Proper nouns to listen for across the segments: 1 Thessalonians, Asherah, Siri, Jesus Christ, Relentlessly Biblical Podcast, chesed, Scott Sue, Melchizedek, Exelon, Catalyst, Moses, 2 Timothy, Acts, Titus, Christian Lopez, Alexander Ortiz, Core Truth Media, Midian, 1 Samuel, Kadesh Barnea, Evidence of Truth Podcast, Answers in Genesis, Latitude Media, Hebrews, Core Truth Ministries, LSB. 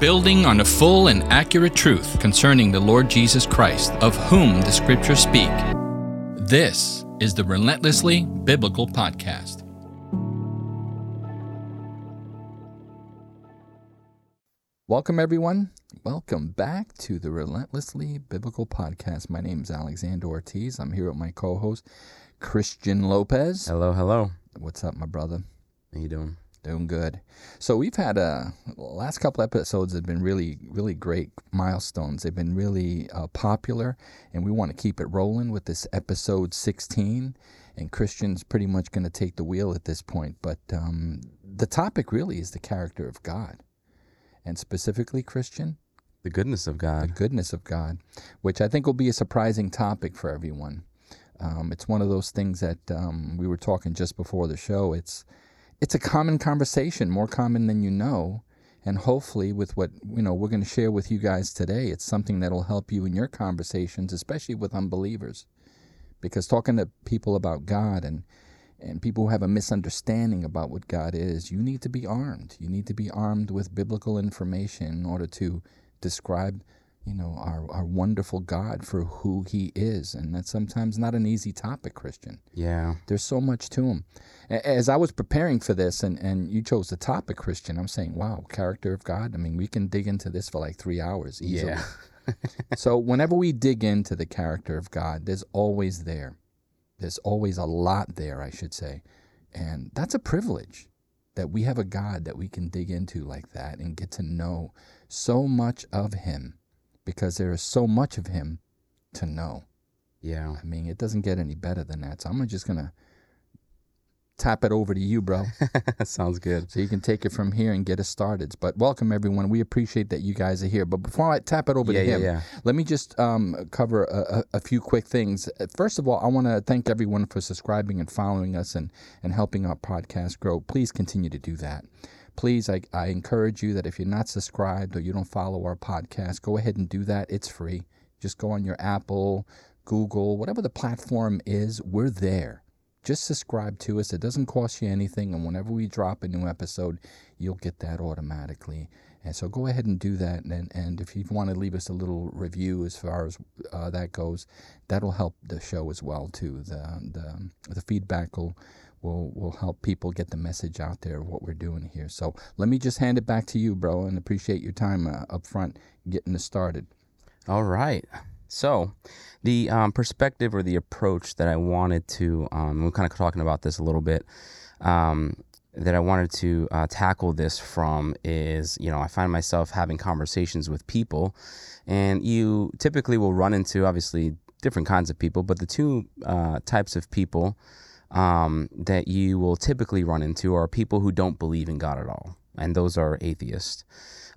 building on the full and accurate truth concerning the Lord Jesus Christ, of whom the Scriptures speak. This is the Relentlessly Biblical Podcast. Welcome, everyone. Welcome back to the Relentlessly Biblical Podcast. My name is Alexander Ortiz. I'm here with my co-host, Christian Lopez. Hello, hello. What's up, my brother? How you doing? Doing good. So we've had last couple episodes have been really, really great milestones. They've been really popular, and we want to keep it rolling with this episode 16. And Christian's pretty much going to take the wheel at this point. But the topic really is the character of God, and specifically, Christian, the goodness of God. The goodness of God, which I think will be a surprising topic for everyone. It's one of those things that we were talking just before the show. It's a common conversation, more common than you know, and hopefully with what we're going to share with you guys today, it's something that'll help you in your conversations, especially with unbelievers, because talking to people about God and people who have a misunderstanding about what God is, you need to be armed. You need to be armed with biblical information in order to describe our wonderful God for who he is. And that's sometimes not an easy topic, Christian. Yeah. There's so much to him. As I was preparing for this and you chose the topic, Christian, I'm saying, wow, character of God. I mean, we can dig into this for like 3 hours easily. Yeah. So whenever we dig into the character of God, there's always a lot there, I should say. And that's a privilege that we have a God that we can dig into like that and get to know so much of him, because there is so much of him to know. Yeah. I mean, it doesn't get any better than that. So I'm just going to tap it over to you, bro. Sounds good. So you can take it from here and get us started. But welcome, everyone. We appreciate that you guys are here. But before I tap it over to him, let me just cover a few quick things. First of all, I want to thank everyone for subscribing and following us and helping our podcast grow. Please continue to do that. Please, I encourage you that if you're not subscribed or you don't follow our podcast, go ahead and do that. It's free. Just go on your Apple, Google, whatever the platform is, we're there. Just subscribe to us. It doesn't cost you anything, and whenever we drop a new episode, you'll get that automatically. And so go ahead and do that, and if you want to leave us a little review as far as that goes, that'll help the show as well, too. The feedback will help people get the message out there of what we're doing here. So let me just hand it back to you, bro, and appreciate your time up front getting us started. All right. So the perspective or the approach that I wanted to, we're kind of talking about this a little bit, that I wanted to tackle this from is, I find myself having conversations with people, and you typically will run into, obviously, different kinds of people, but the two types of people that you will typically run into are people who don't believe in God at all, and those are atheists.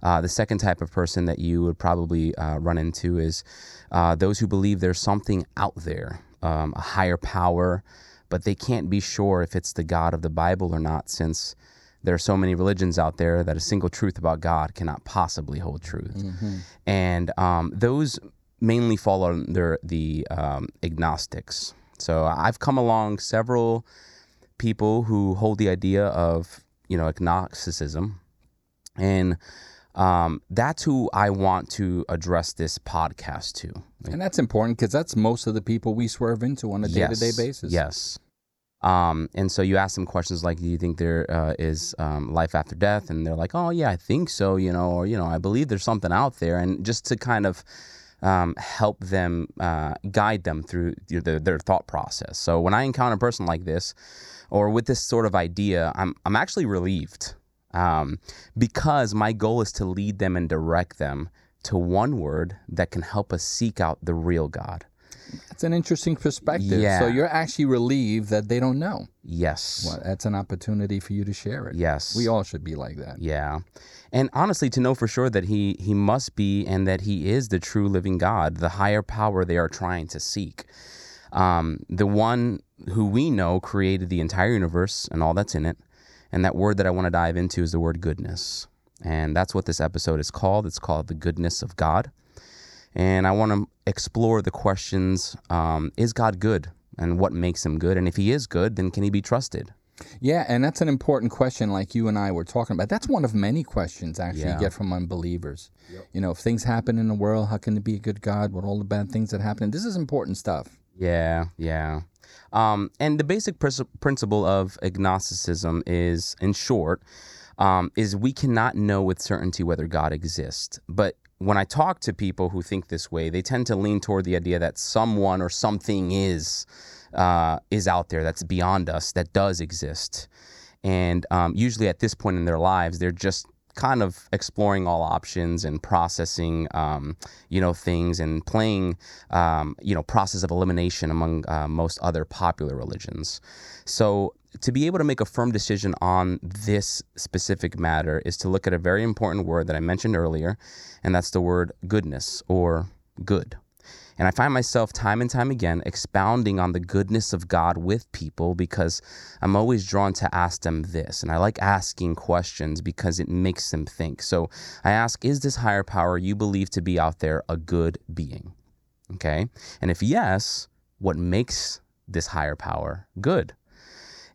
The second type of person that you would probably run into is those who believe there's something out there, a higher power, but they can't be sure if it's the God of the Bible or not, since there are so many religions out there that a single truth about God cannot possibly hold truth. Mm-hmm. And those mainly fall under the agnostics. So I've come along several people who hold the idea of, agnosticism, and that's who I want to address this podcast to. And that's important, because that's most of the people we swerve into on a day-to-day basis. Yes. And so you ask them questions like, do you think there is life after death? And they're like, oh, yeah, I think so, or, I believe there's something out there. And just to kind of help them, guide them through their thought process. So when I encounter a person like this, or with this sort of idea, I'm actually relieved, because my goal is to lead them and direct them to one word that can help us seek out the real God. That's an interesting perspective. Yeah. So you're actually relieved that they don't know. Yes. Well, that's an opportunity for you to share it. Yes. We all should be like that. Yeah. And honestly, to know for sure that he must be, and that he is the true living God, the higher power they are trying to seek. The one who we know created the entire universe and all that's in it. And that word that I want to dive into is the word goodness. And that's what this episode is called. It's called The Goodness of God. And I want to explore the questions, is God good, and what makes him good? And if he is good, then can he be trusted? Yeah, and that's an important question like you and I were talking about. That's one of many questions, actually, you get from unbelievers. Yep. You know, if things happen in the world, how can there be a good God with all the bad things that happen? This is important stuff. Yeah, yeah. And the basic principle of agnosticism is, in short, is we cannot know with certainty whether God exists. But when I talk to people who think this way, they tend to lean toward the idea that someone or something is out there that's beyond us, that does exist. And usually at this point in their lives, they're just kind of exploring all options and processing, things and playing, process of elimination among most other popular religions. So to be able to make a firm decision on this specific matter is to look at a very important word that I mentioned earlier, and that's the word goodness or good. And I find myself time and time again expounding on the goodness of God with people because I'm always drawn to ask them this. And I like asking questions because it makes them think. So I ask, is this higher power you believe to be out there a good being? Okay. And if yes, what makes this higher power good?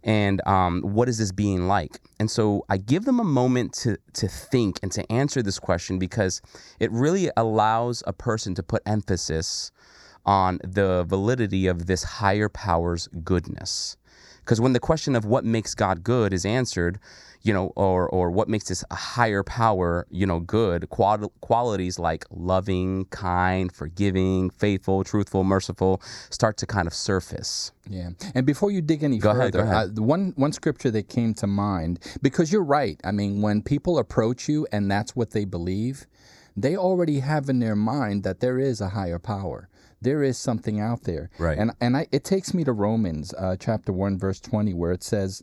And what is this being like? And so I give them a moment to think and to answer this question because it really allows a person to put emphasis on the validity of this higher power's goodness. Because when the question of what makes God good is answered, or what makes this higher power, good, qualities like loving, kind, forgiving, faithful, truthful, merciful, start to kind of surface. Yeah. And before you dig any further, one scripture that came to mind, because you're right. I mean, when people approach you and that's what they believe, they already have in their mind that there is a higher power. There is something out there. Right. And it takes me to Romans chapter 1, verse 20, where it says,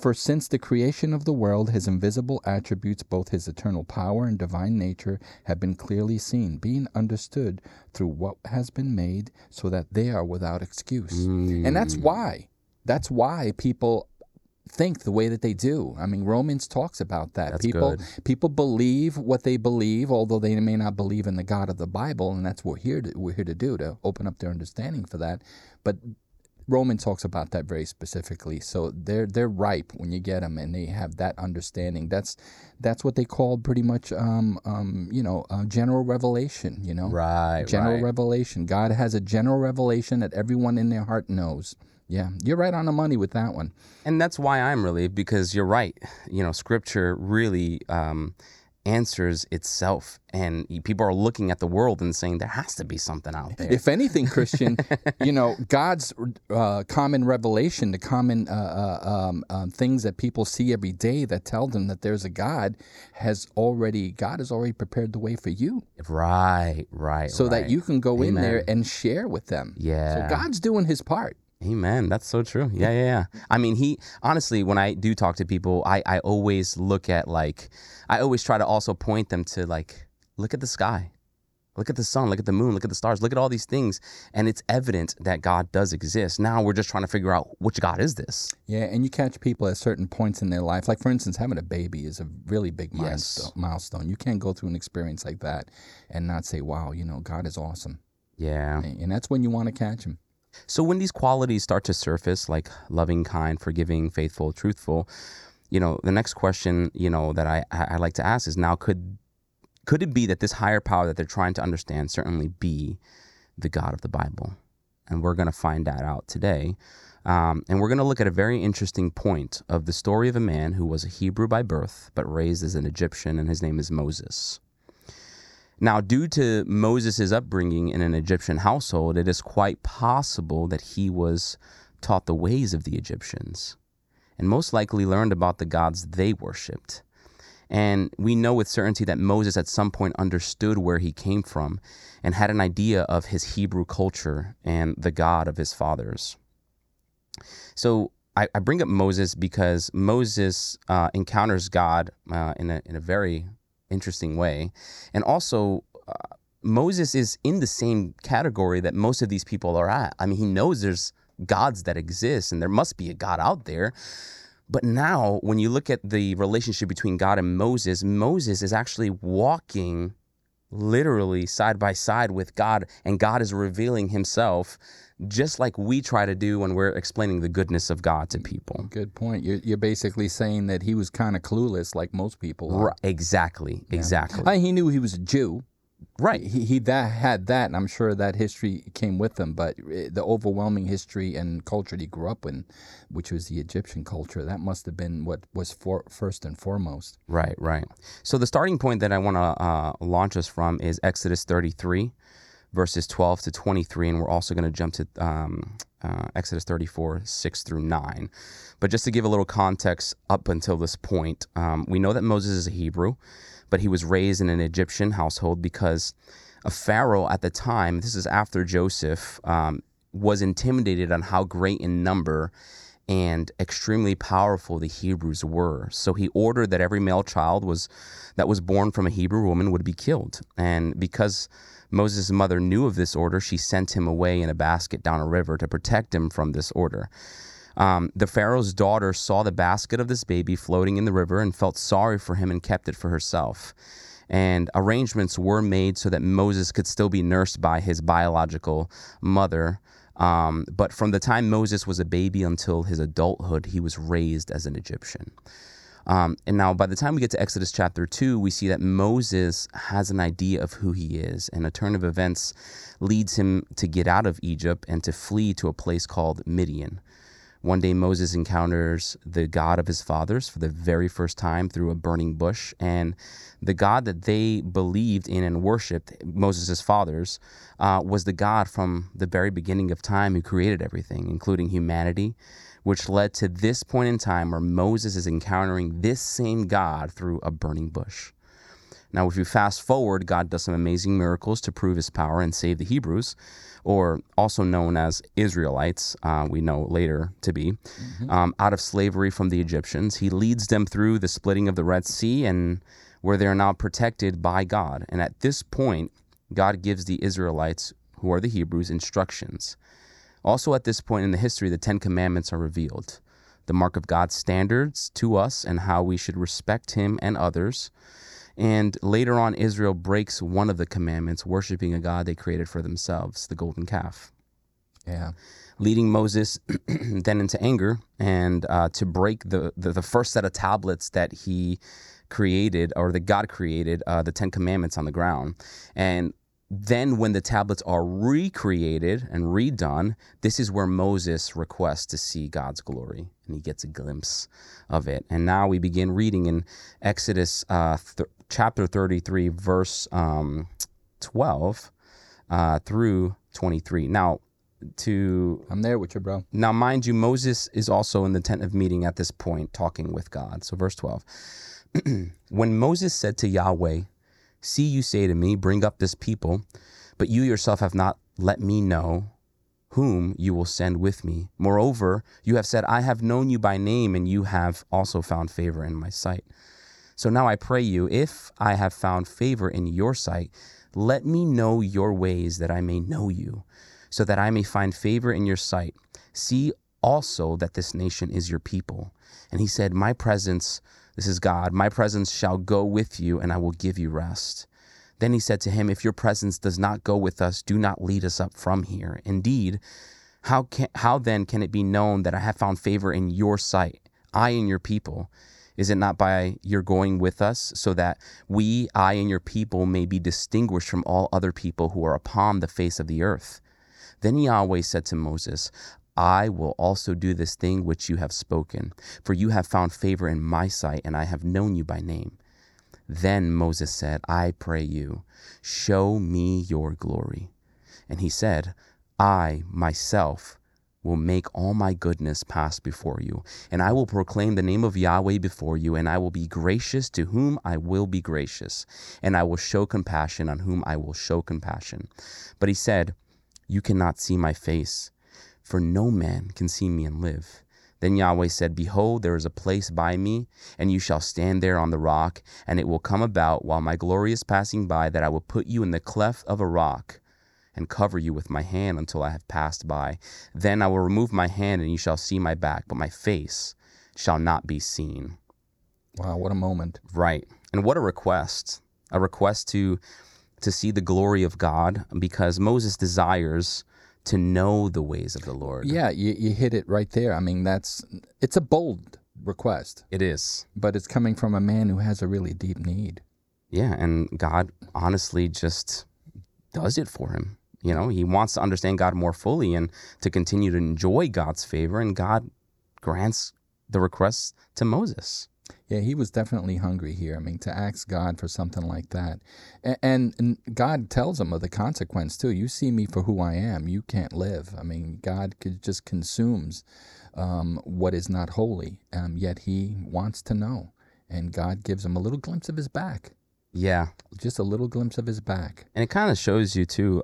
for since the creation of the world, his invisible attributes, both his eternal power and divine nature, have been clearly seen, being understood through what has been made, so that they are without excuse. Mm. And that's why people think the way that they do. I mean, Romans talks about that. People believe what they believe, although they may not believe in the God of the Bible, and that's what we're here to do, to open up their understanding for that. But Romans talks about that very specifically. So they're ripe when you get them, and they have that understanding. That's what they call pretty much general revelation. Right. General revelation. God has a general revelation that everyone in their heart knows. Yeah, you're right on the money with that one. And that's why I'm relieved, because you're right. Scripture really answers itself. And people are looking at the world and saying there has to be something out there. If anything, Christian, God's common revelation, the common things that people see every day that tell them that there's a God, God has already prepared the way for you. Right. So that you can go in there and share with them. Yeah. So God's doing his part. Amen. That's so true. Yeah. I mean, honestly, when I do talk to people, I always look at, I always try to also point them to, look at the sky, look at the sun, look at the moon, look at the stars, look at all these things. And it's evident that God does exist. Now we're just trying to figure out which God is this. Yeah. And you catch people at certain points in their life. Like, for instance, having a baby is a really big milestone. You can't go through an experience like that and not say, wow, God is awesome. Yeah. And that's when you want to catch him. So when these qualities start to surface, like loving, kind, forgiving, faithful, truthful, the next question, that I like to ask is, now could it be that this higher power that they're trying to understand certainly be the God of the Bible? And we're going to find that out today. And we're going to look at a very interesting point of the story of a man who was a Hebrew by birth, but raised as an Egyptian, and his name is Moses. Now, due to Moses' upbringing in an Egyptian household, it is quite possible that he was taught the ways of the Egyptians and most likely learned about the gods they worshipped. And we know with certainty that Moses at some point understood where he came from and had an idea of his Hebrew culture and the God of his fathers. So I bring up Moses because Moses encounters God in a very interesting way. And also, Moses is in the same category that most of these people are at. I mean, he knows there's gods that exist and there must be a God out there. But now when you look at the relationship between God and Moses, Moses is actually walking literally side by side with God, and God is revealing himself, just like we try to do when we're explaining the goodness of God to people. Good point. You're basically saying that he was kind of clueless, like most people are. Right. Exactly, yeah. Exactly. I mean, he knew he was a Jew. Right. He had that, and I'm sure that history came with him, but the overwhelming history and culture he grew up in, which was the Egyptian culture, that must have been what was first and foremost. Right, right. So the starting point that I want to launch us from is Exodus 33, verses 12 to 23, and we're also going to jump to Exodus 34, 6 through 9. But just to give a little context up until this point, we know that Moses is a Hebrew, but he was raised in an Egyptian household because a pharaoh at the time, this is after Joseph, was intimidated on how great in number and extremely powerful the Hebrews were. So he ordered that every male child that was born from a Hebrew woman would be killed. And because Moses' mother knew of this order, she sent him away in a basket down a river to protect him from this order. The Pharaoh's daughter saw the basket of this baby floating in the river and felt sorry for him and kept it for herself. And arrangements were made so that Moses could still be nursed by his biological mother. But from the time Moses was a baby until his adulthood, he was raised as an Egyptian. And now by the time we get to Exodus chapter 2, we see that Moses has an idea of who he is, and a turn of events leads him to get out of Egypt and to flee to a place called Midian. One day Moses encounters the God of his fathers for the very first time through a burning bush, and the God that they believed in and worshipped, Moses' fathers, was the God from the very beginning of time who created everything, including humanity, which led to this point in time where Moses is encountering this same God through a burning bush. Now, if you fast forward, God does some amazing miracles to prove his power and save the Hebrews, or also known as Israelites, we know later to be, out of slavery from the Egyptians. He leads them through the splitting of the Red Sea, and where they are now protected by God. And at this point, God gives the Israelites, who are the Hebrews, instructions. Also at this point in the history, the Ten Commandments are revealed, the mark of God's standards to us and how we should respect him and others. And later on, Israel breaks one of the commandments, worshiping a god they created for themselves, the golden calf. Yeah. Leading Moses then into anger and to break the first set of tablets that he created, or that God created, the Ten Commandments on the ground. And then when the tablets are recreated and redone, this is where Moses requests to see God's glory, and he gets a glimpse of it. And now we begin reading in Exodus chapter 33, verse 12 through 23. Now, I'm there with you, bro. Now, mind you, Moses is also in the tent of meeting at this point, talking with God. So verse 12, when Moses said to Yahweh, "See, you say to me, bring up this people, but you yourself have not let me know whom you will send with me. Moreover, you have said, I have known you by name, and you have also found favor in my sight. So now I pray you, if I have found favor in your sight, let me know your ways, that I may know you, so that I may find favor in your sight. See also that this nation is your people." And he said, "My presence," this is God, "my presence shall go with you, and I will give you rest." Then he said to him, "If your presence does not go with us, do not lead us up from here. Indeed, how then can it be known that I have found favor in your sight, I and your people? Is it not by your going with us, so that we, I and your people, may be distinguished from all other people who are upon the face of the earth?" Then Yahweh said to Moses, "I will also do this thing which you have spoken, for you have found favor in my sight, and I have known you by name." Then Moses said, "I pray you, show me your glory." And he said, "I myself will make all my goodness pass before you, and I will proclaim the name of Yahweh before you, and I will be gracious to whom I will be gracious, and I will show compassion on whom I will show compassion." But he said, "You cannot see my face, for no man can see me and live." Then Yahweh said, "Behold, there is a place by me, and you shall stand there on the rock. And it will come about, while my glory is passing by, that I will put you in the cleft of a rock and cover you with my hand until I have passed by. Then I will remove my hand, and you shall see my back, but my face shall not be seen." Wow, what a moment. Right. And what a request. A request to to see the glory of God, because Moses desires to know the ways of the Lord. Yeah, you hit it right there. I mean, it's a bold request. It is. But it's coming from a man who has a really deep need. Yeah, and God honestly just does it for him. You know, he wants to understand God more fully and to continue to enjoy God's favor, and God grants the request to Moses. Yeah, he was definitely hungry here. I mean, to ask God for something like that. And God tells him of the consequence, too. You see me for who I am. You can't live. I mean, God just consumes what is not holy, yet he wants to know. And God gives him a little glimpse of his back. Yeah. Just a little glimpse of his back. And it kind of shows you, too,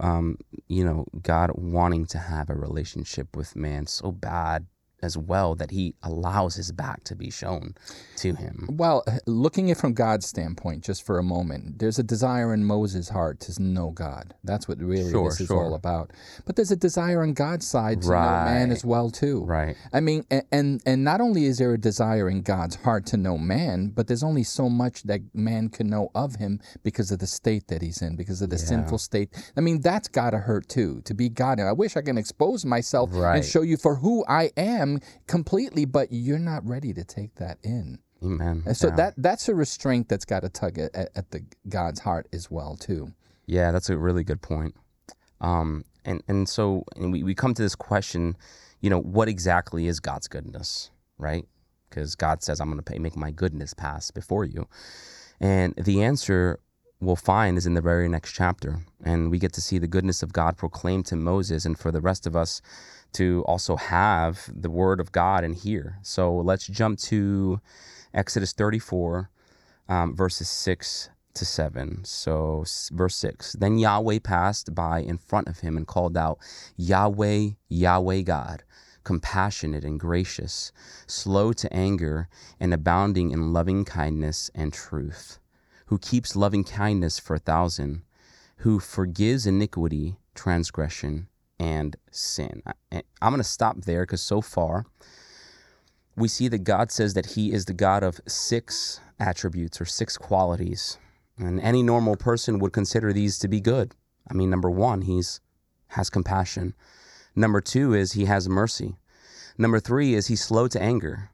you know, God wanting to have a relationship with man so bad as well that he allows his back to be shown to him. Well, looking at it from God's standpoint, just for a moment, there's a desire in Moses' heart to know God. That's what really this is all about. But there's a desire on God's side to know man as well, too. Right. I mean, and not only is there a desire in God's heart to know man, but there's only so much that man can know of him because of the state that he's in, because of the sinful state. I mean, that's got to hurt, too, to be God. I wish I can expose myself and show you for who I am completely, but you're not ready to take that in. Amen. And so that's a restraint that's got to tug at the God's heart as well, too. Yeah, that's a really good point. And so we come to this question, you know, what exactly is God's goodness, right? Because God says, I'm going to make my goodness pass before you. And the answer we'll find is in the very next chapter. And we get to see the goodness of God proclaimed to Moses, and for the rest of us to also have the word of God and hear. So let's jump to Exodus 34, verses 6 to 7. So verse 6, then Yahweh passed by in front of him and called out, Yahweh, Yahweh God, compassionate and gracious, slow to anger and abounding in loving kindness and truth, who keeps loving kindness for 1,000, who forgives iniquity, transgression, and sin. And I'm going to stop there because so far we see that God says that he is the God of 6 attributes or 6 qualities. And any normal person would consider these to be good. I mean, number 1, he has compassion. Number 2 is he has mercy. Number 3 is he's slow to anger.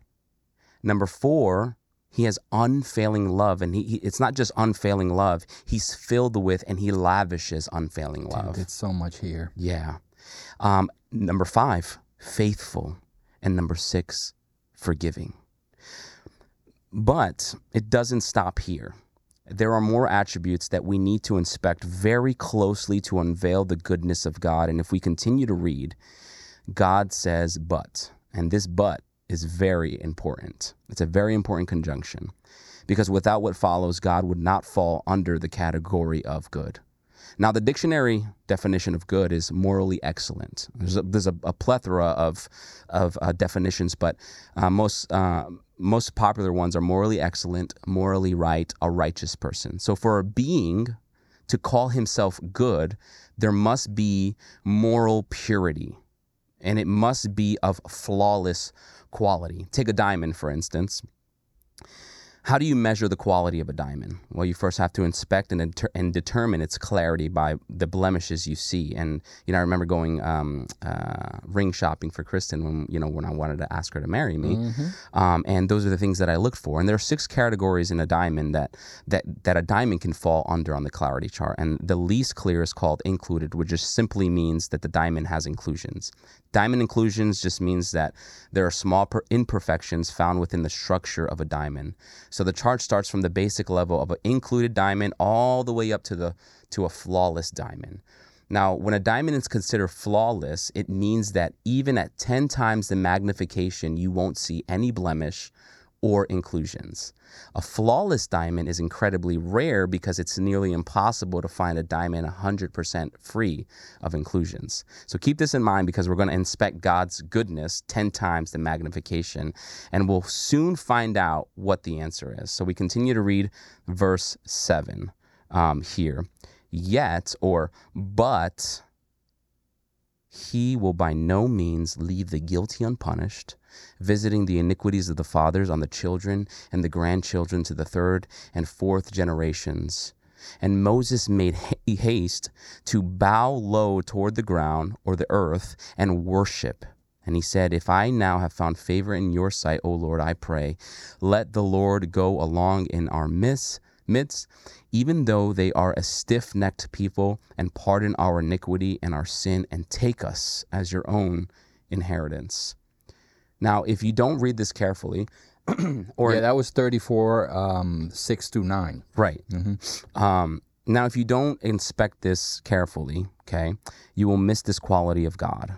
Number 4, he has unfailing love, and it's not just unfailing love. He's filled with and he lavishes unfailing love. Dude, it's so much here. Yeah. Number 5, faithful, and number 6, forgiving. But it doesn't stop here. There are more attributes that we need to inspect very closely to unveil the goodness of God. And if we continue to read, God says, but, and this but is very important. It's a very important conjunction, because without what follows, God would not fall under the category of good. Now, the dictionary definition of good is morally excellent. There's a plethora of definitions, but most popular ones are morally excellent, morally right, a righteous person. So for a being to call himself good, there must be moral purity, and it must be of flawless quality. Take a diamond, for instance. How do you measure the quality of a diamond? Well, you first have to inspect and determine its clarity by the blemishes you see. And, you know, I remember going ring shopping for Kristen when I wanted to ask her to marry me. Mm-hmm. And those are the things that I looked for. And there are 6 categories in a diamond that a diamond can fall under on the clarity chart. And the least clear is called included, which just simply means that the diamond has inclusions. Diamond inclusions just means that there are small imperfections found within the structure of a diamond. So the chart starts from the basic level of an included diamond all the way up to a flawless diamond. Now, when a diamond is considered flawless, it means that even at 10 times the magnification, you won't see any blemish or inclusions. A flawless diamond is incredibly rare because it's nearly impossible to find a diamond 100% free of inclusions. So keep this in mind, because we're going to inspect God's goodness 10 times the magnification, and we'll soon find out what the answer is. So we continue to read verse 7 here. But he will by no means leave the guilty unpunished, visiting the iniquities of the fathers on the children and the grandchildren to the 3rd and 4th generations. And Moses made haste to bow low toward the ground or the earth and worship. And he said, if I now have found favor in your sight, O Lord, I pray, let the Lord go along in our midst, even though they are a stiff-necked people, and pardon our iniquity and our sin, and take us as your own inheritance. Now, if you don't read this carefully, or that was 34, 6 through 9. Right. Mm-hmm. Now, if you don't inspect this carefully, okay, you will miss this quality of God.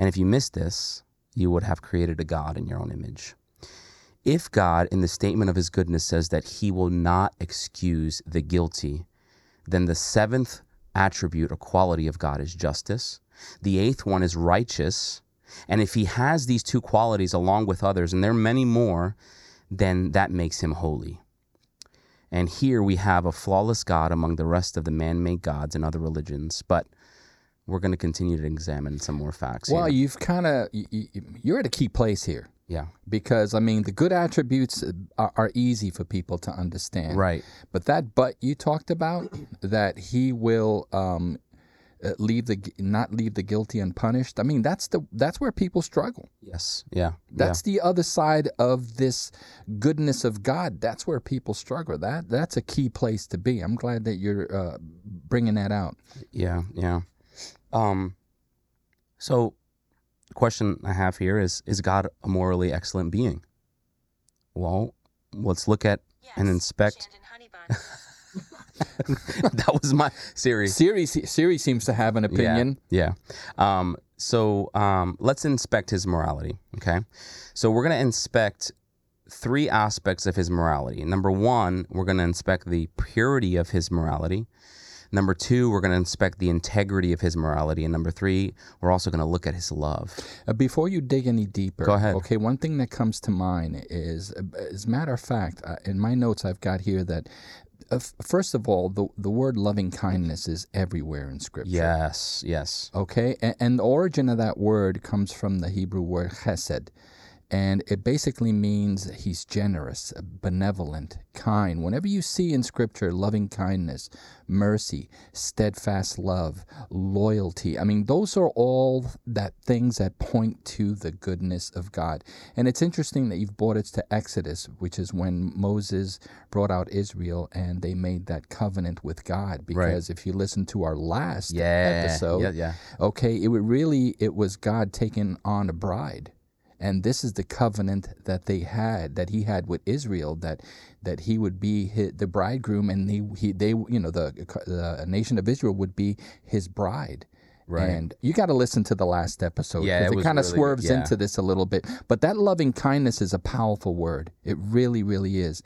And if you miss this, you would have created a God in your own image. If God, in the statement of his goodness, says that he will not excuse the guilty, then the seventh attribute or quality of God is justice. The eighth one is righteous. And if he has these two qualities along with others, and there are many more, then that makes him holy. And here we have a flawless God among the rest of the man-made gods and other religions, but we're going to continue to examine some more facts. Well, here. You're at a key place here. Yeah. Because, I mean, the good attributes are easy for people to understand. Right. But that you talked about, that he will not leave the guilty unpunished. I mean, that's where people struggle. Yes. Yeah. That's the other side of this goodness of God. That's where people struggle. That's a key place to be. I'm glad that you're bringing that out. Yeah. Yeah. So the question I have here is God a morally excellent being? Well, let's look at and inspect. That was my Siri. Siri seems to have an opinion. Yeah. So let's inspect his morality. Okay. So we're going to inspect three aspects of his morality. Number one, we're going to inspect the purity of his morality. Number two, we're going to inspect the integrity of his morality. And number three, we're also going to look at his love. Before you dig any deeper, go ahead. Okay, one thing that comes to mind is, as a matter of fact, in my notes I've got here that, first of all, the word loving kindness is everywhere in Scripture. Yes, yes. Okay, and the origin of that word comes from the Hebrew word chesed. And it basically means he's generous, benevolent, kind. Whenever you see in Scripture loving kindness, mercy, steadfast love, loyalty, I mean, those are all that things that point to the goodness of God. And it's interesting that you've brought it to Exodus, which is when Moses brought out Israel and they made that covenant with God. Because if you listen to our last episode, it was God taking on a bride. And this is the covenant that they had, that he had with Israel, that he would be the bridegroom, and the nation of Israel would be his bride. Right. And you got to listen to the last episode because it kind of swerves into this a little bit. But that loving kindness is a powerful word. It really, really is.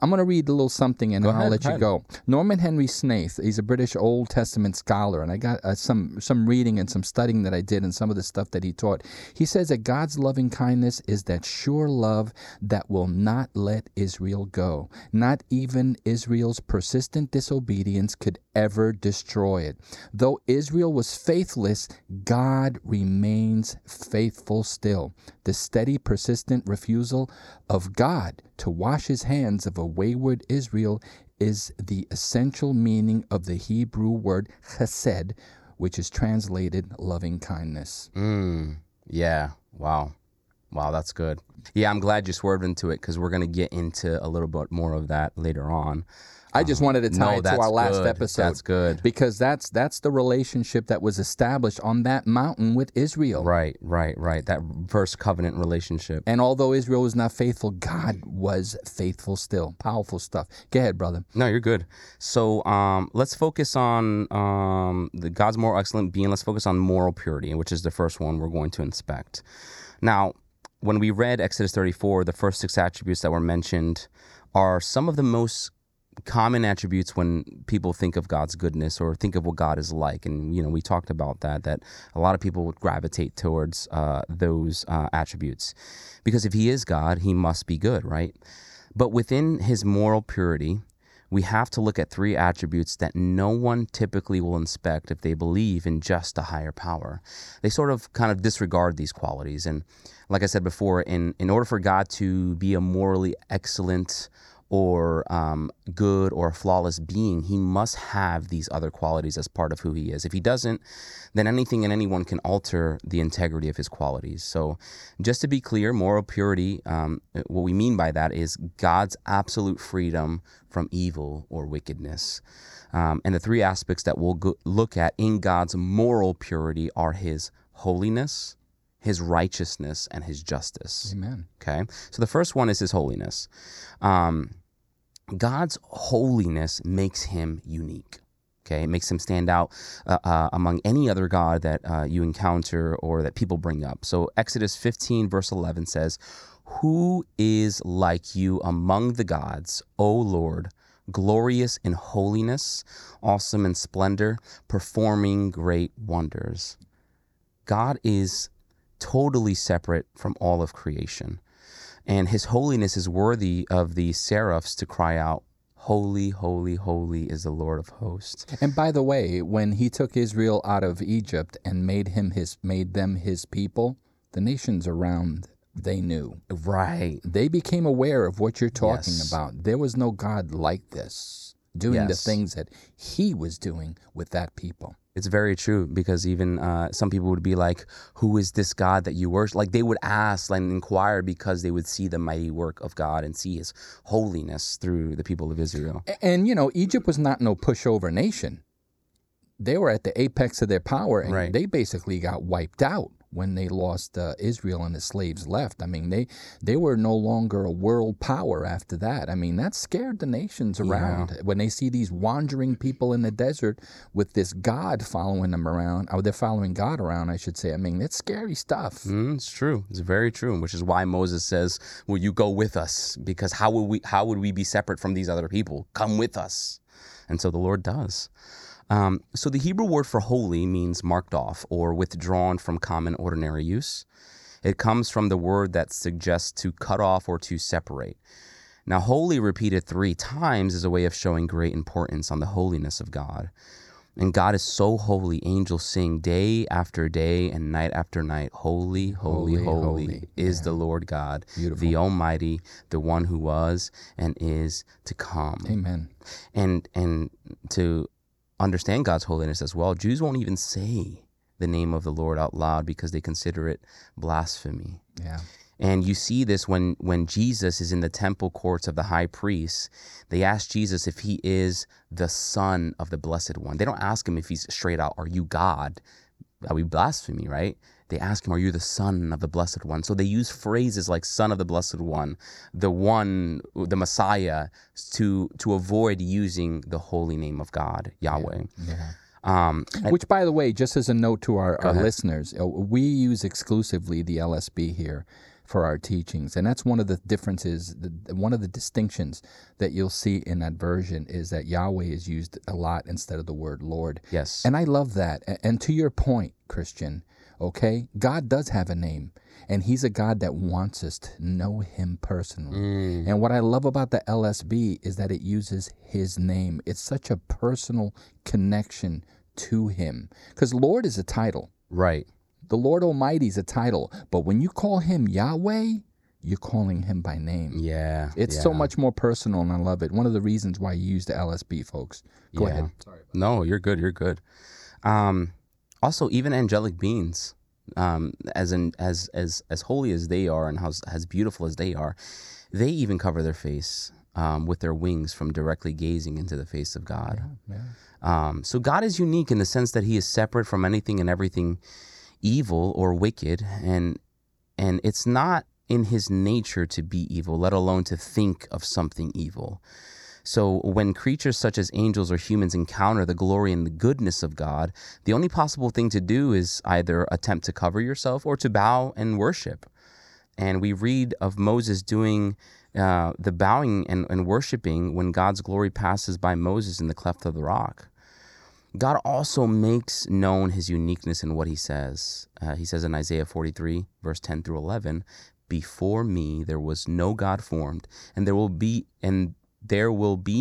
I'm going to read a little something and I'll let you go. Norman Henry Snaith, he's a British Old Testament scholar, and I got some reading and some studying that I did and some of the stuff that he taught. He says that God's loving kindness is that sure love that will not let Israel go. Not even Israel's persistent disobedience could ever destroy it. Though Israel was faithless, God remains faithful still. The steady, persistent refusal of God to wash his hands of a wayward Israel is the essential meaning of the Hebrew word chesed, which is translated loving kindness. Wow, that's good. Yeah, I'm glad you swerved into it because we're going to get into a little bit more of that later on. I just wanted to tie it to our last episode. That's good. Because that's the relationship that was established on that mountain with Israel. Right. That first covenant relationship. And although Israel was not faithful, God was faithful still. Powerful stuff. Go ahead, brother. No, you're good. So let's focus on the God's moral excellent being. Let's focus on moral purity, which is the first one we're going to inspect. Now, when we read Exodus 34, the first six attributes that were mentioned are some of the most common attributes when people think of God's goodness or think of what God is like. And, you know, we talked about that a lot of people would gravitate towards those attributes. Because if he is God, he must be good, right? But within his moral purity, we have to look at three attributes that no one typically will inspect if they believe in just a higher power. They sort of kind of disregard these qualities. And like I said before, in order for God to be a morally excellent or good or a flawless being, he must have these other qualities as part of who he is. If he doesn't, then anything and anyone can alter the integrity of his qualities. So just to be clear, moral purity, what we mean by that is God's absolute freedom from evil or wickedness. And the three aspects that we'll look at in God's moral purity are his holiness, his righteousness, and his justice. Amen. Okay. So the first one is his holiness. God's holiness makes him unique. Okay, it makes him stand out among any other God that you encounter or that people bring up. So Exodus 15 verse 11 says, "Who is like you among the gods, O Lord, glorious in holiness, awesome in splendor, performing great wonders?" God is totally separate from all of creation. And his holiness is worthy of the seraphs to cry out, "Holy, holy, holy is the Lord of hosts." And by the way, when he took Israel out of Egypt and made them his people, the nations around, they knew. Right. They became aware of what you're talking yes. about. There was no God like this doing yes. the things that he was doing with that people. It's very true, because even some people would be like, "Who is this God that you worship?" Like, they would ask and inquire because they would see the mighty work of God and see his holiness through the people of Israel. And, you know, Egypt was not no pushover nation. They were at the apex of their power, and right. they basically got wiped out when they lost Israel and the slaves left. I mean, they were no longer a world power after that. I mean, that scared the nations around. Yeah. When they see these wandering people in the desert with this God following them around, or they're following God around, I should say. I mean, that's scary stuff. It's true. It's very true, which is why Moses says, "Will you go with us? Because how would we be separate from these other people? Come with us." And so the Lord does. So the Hebrew word for holy means marked off or withdrawn from common ordinary use. It comes from the word that suggests to cut off or to separate. Now, holy repeated 3 times is a way of showing great importance on the holiness of God. And God is so holy, angels sing day after day and night after night, "Holy, holy, holy, holy is the Lord God, the Almighty, the one who was and is to come." Amen. And to understand God's holiness as well, Jews won't even say the name of the Lord out loud because they consider it blasphemy. Yeah. And you see this when Jesus is in the temple courts of the high priests. They ask Jesus if he is the Son of the Blessed One. They don't ask him if he's straight out, "Are you God?" That would be blasphemy, right? They ask him, "Are you the Son of the Blessed One?" So they use phrases like "Son of the Blessed One, the Messiah," to avoid using the holy name of God, Yahweh. Yeah. Which, by the way, just as a note to our listeners, we use exclusively the LSB here for our teachings. And that's one of the differences, one of the distinctions that you'll see in that version is that Yahweh is used a lot instead of the word Lord. Yes. And I love that. And to your point, Christian, okay, God does have a name, and he's a God that wants us to know him personally. And what I love about the LSB is that it uses his name. It's such a personal connection to him, because Lord is a title. Right. The Lord Almighty is a title, but when you call him Yahweh, you're calling him by name. Yeah. It's so much more personal, and I love it. One of the reasons why you use the LSB, folks. Go ahead. Sorry about that. No, you're good. You're good. Also, even angelic beings, as holy as they are and as beautiful as they are, they even cover their face with their wings from directly gazing into the face of God. Yeah, yeah. So God is unique in the sense that he is separate from anything and everything evil or wicked, and it's not in his nature to be evil, let alone to think of something evil. So when creatures such as angels or humans encounter the glory and the goodness of God, the only possible thing to do is either attempt to cover yourself or to bow and worship. And we read of Moses doing the bowing and worshiping when God's glory passes by Moses in the cleft of the rock. God also makes known his uniqueness in what he says. He says in Isaiah 43, verse 10 through 11, "Before me there was no God formed, and there will be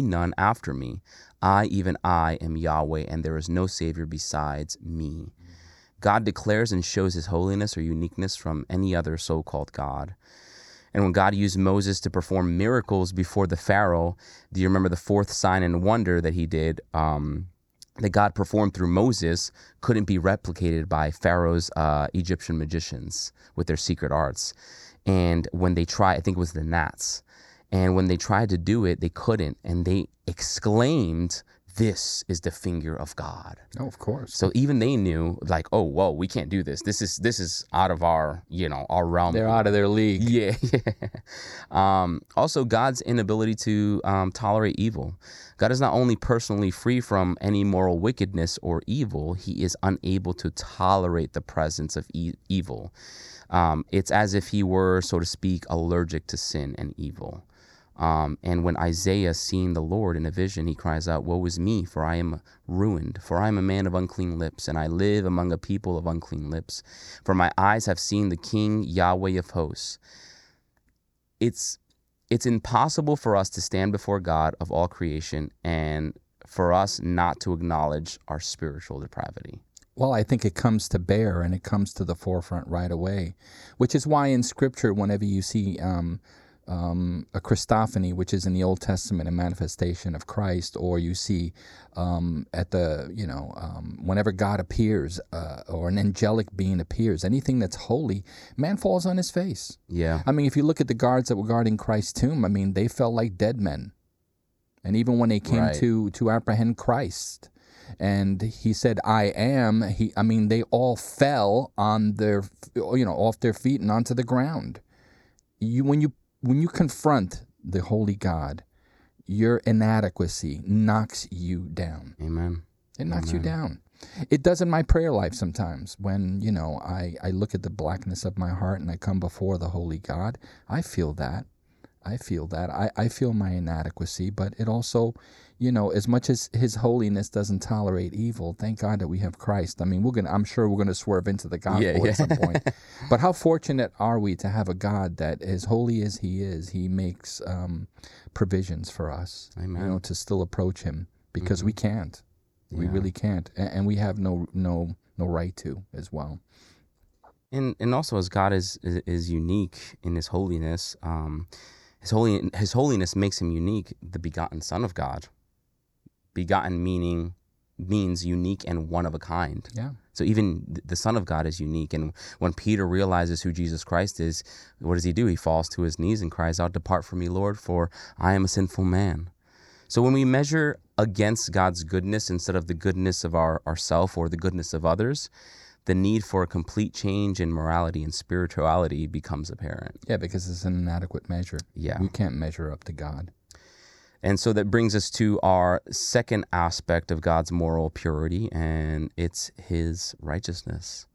none after me. I, even I, am Yahweh, and there is no Savior besides me." God declares and shows his holiness or uniqueness from any other so-called God. And when God used Moses to perform miracles before the Pharaoh, do you remember the fourth sign and wonder that he did, that God performed through Moses, couldn't be replicated by Pharaoh's Egyptian magicians with their secret arts. And when they tried, I think it was the gnats. And when they tried to do it, they couldn't. And they exclaimed, "This is the finger of God." Oh, of course. So even they knew, like, oh, whoa, we can't do this. This is out of our, our realm. They're out of their league. Yeah. Also, God's inability to tolerate evil. God is not only personally free from any moral wickedness or evil, he is unable to tolerate the presence of evil. It's as if he were, so to speak, allergic to sin and evil. And when Isaiah, seeing the Lord in a vision, he cries out, "Woe is me, for I am ruined, for I am a man of unclean lips, and I live among a people of unclean lips. For my eyes have seen the King, Yahweh of hosts." It's impossible for us to stand before God of all creation and for us not to acknowledge our spiritual depravity. Well, I think it comes to bear and it comes to the forefront right away, which is why in Scripture, whenever you see a Christophany, which is in the Old Testament, a manifestation of Christ, or you see whenever God appears or an angelic being appears, anything that's holy, man falls on his face. Yeah. I mean, if you look at the guards that were guarding Christ's tomb, I mean, they felt like dead men. And even when they came to apprehend Christ and he said, "I am," they all fell on their, off their feet and onto the ground. When you confront the holy God, your inadequacy knocks you down. Amen. It knocks you down. It does in my prayer life sometimes. When, I look at the blackness of my heart and I come before the holy God, I feel that. I feel my inadequacy, but it also, as much as his holiness doesn't tolerate evil, thank God that we have Christ. I mean, I'm sure we're going to swerve into the gospel at some point. But how fortunate are we to have a God that, as holy as he is, he makes provisions for us, Amen. To still approach him, because we can't. Yeah. We really can't. And we have no right to as well. And also, as God is unique in his holiness, His holiness makes him unique, the begotten Son of God. Begotten means unique and one of a kind. Yeah. So even the Son of God is unique. And when Peter realizes who Jesus Christ is, what does he do? He falls to his knees and cries out, "Depart from me, Lord, for I am a sinful man." So when we measure against God's goodness instead of the goodness of ourself or the goodness of others, the need for a complete change in morality and spirituality becomes apparent. Yeah, because it's an inadequate measure. Yeah. We can't measure up to God. And so that brings us to our second aspect of God's moral purity, and it's his righteousness.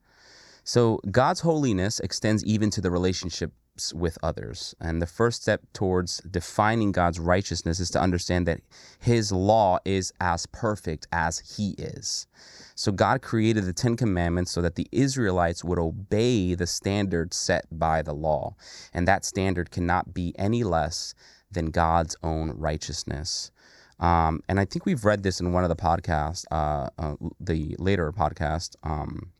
So God's holiness extends even to the relationships with others. And the first step towards defining God's righteousness is to understand that his law is as perfect as he is. So God created the Ten Commandments so that the Israelites would obey the standard set by the law. And that standard cannot be any less than God's own righteousness. And I think we've read this in one of the podcasts, the later podcast,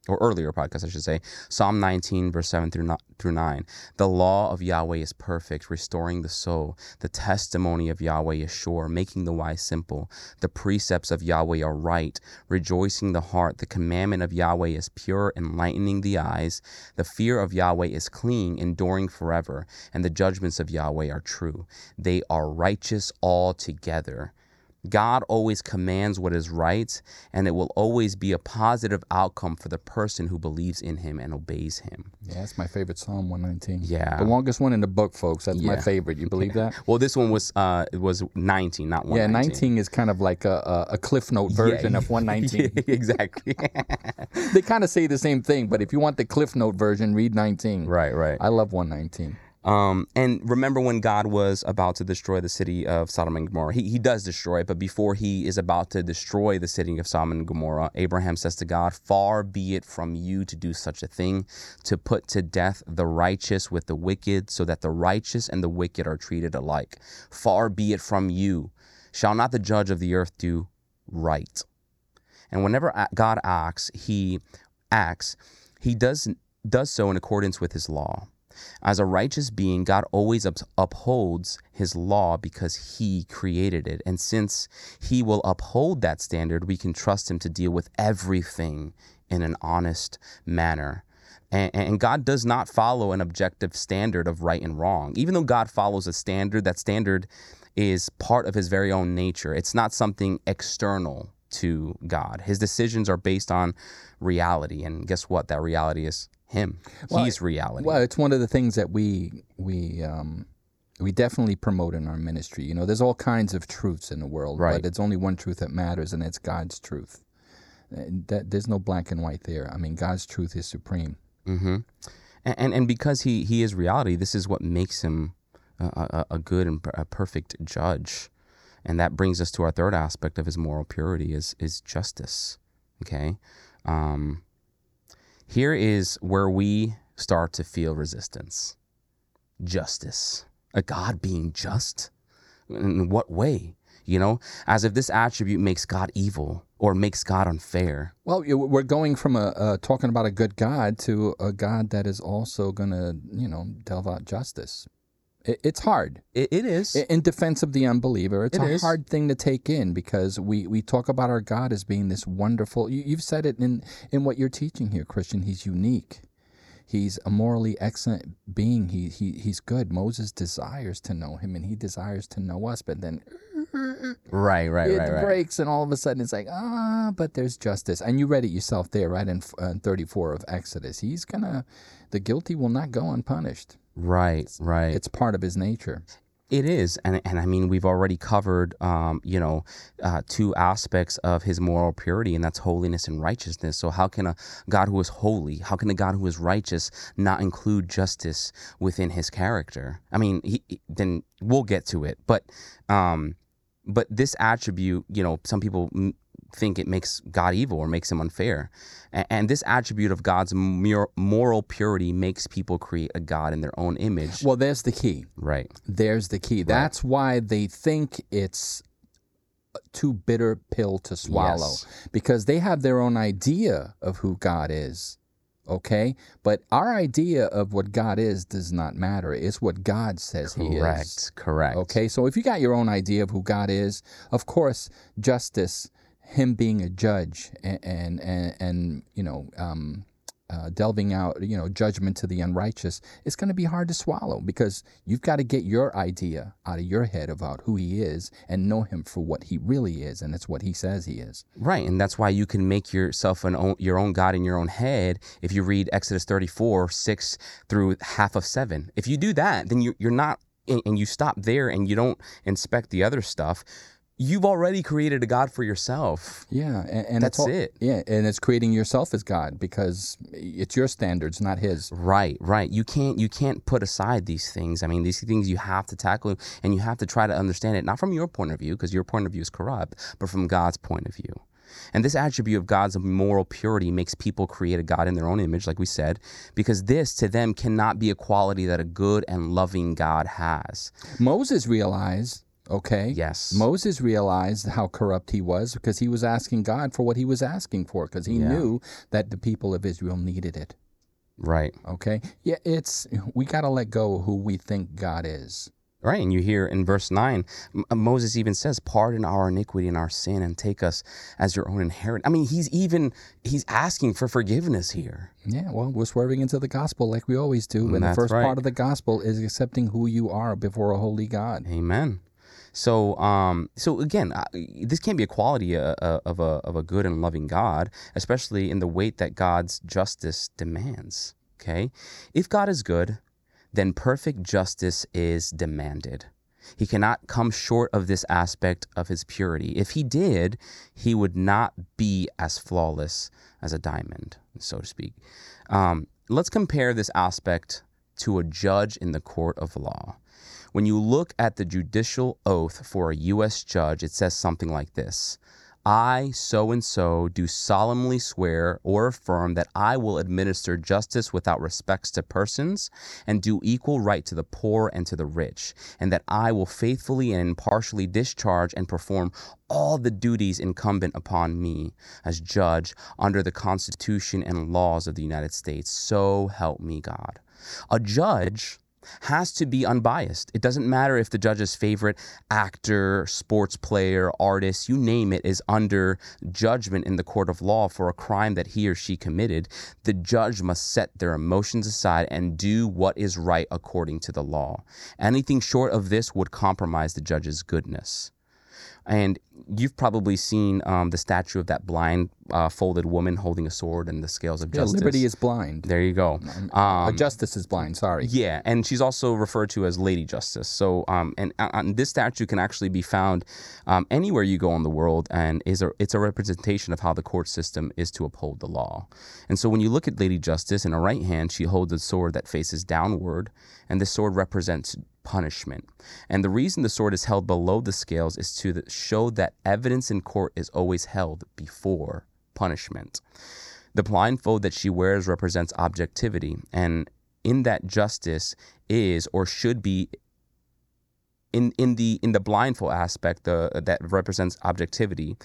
or earlier podcast, I should say, Psalm 19, verse 7 through 9. "The law of Yahweh is perfect, restoring the soul. The testimony of Yahweh is sure, making the wise simple. The precepts of Yahweh are right, rejoicing the heart. The commandment of Yahweh is pure, enlightening the eyes. The fear of Yahweh is clean, enduring forever. And the judgments of Yahweh are true. They are righteous altogether." God always commands what is right, and it will always be a positive outcome for the person who believes in him and obeys him. Yeah, that's my favorite Psalm 119. Yeah. The longest one in the book, folks. That's my favorite. You believe that? Well, this one was 19, not 119. Yeah, 19 is kind of like a Cliff Note version of 119. Yeah, exactly. They kind of say the same thing, but if you want the Cliff Note version, read 19. Right. I love 119. And remember when God was about to destroy the city of Sodom and Gomorrah, he does destroy it. But before he is about to destroy the city of Sodom and Gomorrah, Abraham says to God, "Far be it from you to do such a thing, to put to death the righteous with the wicked, so that the righteous and the wicked are treated alike. Far be it from you. Shall not the judge of the earth do right?" And whenever God acts, he does so in accordance with his law. As a righteous being, God always upholds his law because he created it. And since he will uphold that standard, we can trust him to deal with everything in an honest manner. And God does not follow an objective standard of right and wrong. Even though God follows a standard, that standard is part of his very own nature. It's not something external to God. His decisions are based on reality. And guess what? That reality is him. Well, he's reality. Well, it's one of the things that we definitely promote in our ministry. You know, there's all kinds of truths in the world, right, but it's only one truth that matters, and it's God's truth. That, there's no black and white there. I mean, God's truth is supreme. Mm-hmm. And because he is reality, this is what makes him a good and a perfect judge. And that brings us to our third aspect of his moral purity is justice. Okay? Here is where we start to feel resistance. Justice. A God being just? In what way? You know, as if this attribute makes God evil or makes God unfair. Well, we're going from talking about a good God to a God that is also going to, you know, delve out justice. It's hard. It is. In defense of the unbeliever, it's a hard thing to take in because we talk about our God as being this wonderful. You've said it in what you're teaching here, Christian. He's unique. He's a morally excellent being. He's good. Moses desires to know him, and he desires to know us, but then... Right. It breaks, and all of a sudden it's like, but there's justice. And you read it yourself there, right, in 34 of Exodus. The guilty will not go unpunished. Right, right. It's part of his nature. It is, and I mean, we've already covered, two aspects of his moral purity, and that's holiness and righteousness. So how can a God who is holy, how can a God who is righteous not include justice within his character? I mean, then we'll get to it, but this attribute, you know, some people think it makes God evil or makes him unfair. And this attribute of God's moral purity makes people create a God in their own image. Well, there's the key. Right. There's the key. Right. That's why they think it's too bitter pill to swallow. Yes. Because they have their own idea of who God is. Okay? But our idea of what God is does not matter. It's what God says he is. Correct. Okay? So if you got your own idea of who God is, of course, justice, him being a judge and delving out, you know, judgment to the unrighteous, it's going to be hard to swallow because you've got to get your idea out of your head about who he is and know him for what he really is, and it's what he says he is. Right, and that's why you can make yourself your own God in your own head if you read Exodus 34, 6 through half of 7. If you do that, then you're not, and you stop there and you don't inspect the other stuff. You've already created a God for yourself. Yeah. And that's it. Yeah. And it's creating yourself as God because it's your standards, not his. Right, right. You can't put aside these things. I mean, these things you have to tackle and you have to try to understand it, not from your point of view, because your point of view is corrupt, but from God's point of view. And this attribute of God's moral purity makes people create a God in their own image, like we said, because this to them cannot be a quality that a good and loving God has. Moses realized... Okay. Yes. Moses realized how corrupt he was because he was asking God for what he was asking for because he knew that the people of Israel needed it. Right. Okay. Yeah, we got to let go of who we think God is. Right. And you hear in verse 9, Moses even says, pardon our iniquity and our sin and take us as your own inheritance. I mean, he's asking for forgiveness here. Yeah. Well, we're swerving into the gospel like we always do. And the first part of the gospel is accepting who you are before a holy God. Amen. So, again, this can't be a quality of a good and loving God, especially in the weight that God's justice demands. Okay, if God is good, then perfect justice is demanded. He cannot come short of this aspect of his purity. If he did, he would not be as flawless as a diamond, so to speak. Let's compare this aspect to a judge in the court of law. When you look at the judicial oath for a U.S. judge, it says something like this: I, so-and-so, do solemnly swear or affirm that I will administer justice without respects to persons and do equal right to the poor and to the rich, and that I will faithfully and impartially discharge and perform all the duties incumbent upon me as judge under the Constitution and laws of the United States. So help me God. A judge has to be unbiased. It doesn't matter if the judge's favorite actor, sports player, artist, you name it, is under judgment in the court of law for a crime that he or she committed. The judge must set their emotions aside and do what is right according to the law. Anything short of this would compromise the judge's goodness. And you've probably seen the statue of that blind folded woman holding a sword and the scales of justice. Liberty is blind. There you go. Justice is blind, sorry. Yeah, and she's also referred to as Lady Justice. So, and this statue can actually be found anywhere you go in the world, and it's a representation of how the court system is to uphold the law. And so when you look at Lady Justice, in her right hand, she holds a sword that faces downward, and this sword represents punishment. And the reason the sword is held below the scales is to show that evidence in court is always held before punishment. The blindfold that she wears represents objectivity, and in that justice is or should be in the blindfold aspect that represents objectivity.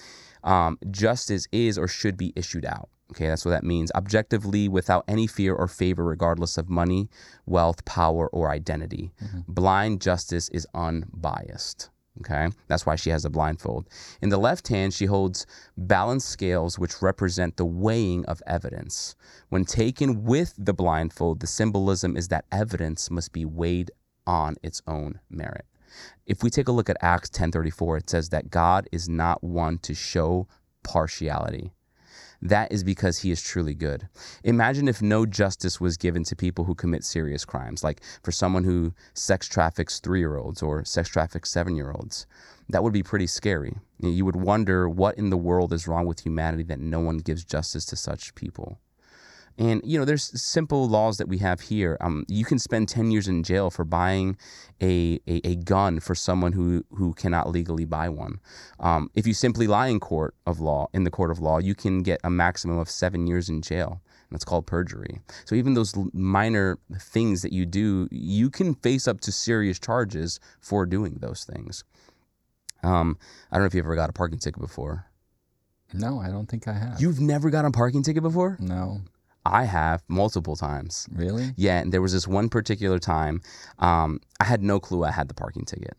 Justice is or should be issued out. Okay, that's what that means. Objectively, without any fear or favor, regardless of money, wealth, power, or identity. Mm-hmm. Blind justice is unbiased. Okay, that's why she has a blindfold. In the left hand, she holds balanced scales, which represent the weighing of evidence. When taken with the blindfold, the symbolism is that evidence must be weighed on its own merit. If we take a look at Acts 10:34, it says that God is not one to show partiality. That is because he is truly good. Imagine if no justice was given to people who commit serious crimes, like for someone who sex traffics 3-year-olds or sex traffics 7-year-olds. That would be pretty scary. You would wonder what in the world is wrong with humanity that no one gives justice to such people. And, you know, there's simple laws that we have here. You can spend 10 years in jail for buying a gun for someone who cannot legally buy one. If you simply lie in the court of law, you can get a maximum of 7 years in jail. That's called perjury. So even those minor things that you do, you can face up to serious charges for doing those things. I don't know if you ever got a parking ticket before. No, I don't think I have. You've never got a parking ticket before? No. I have multiple times. Really? Yeah, and there was this one particular time I had no clue I had the parking ticket.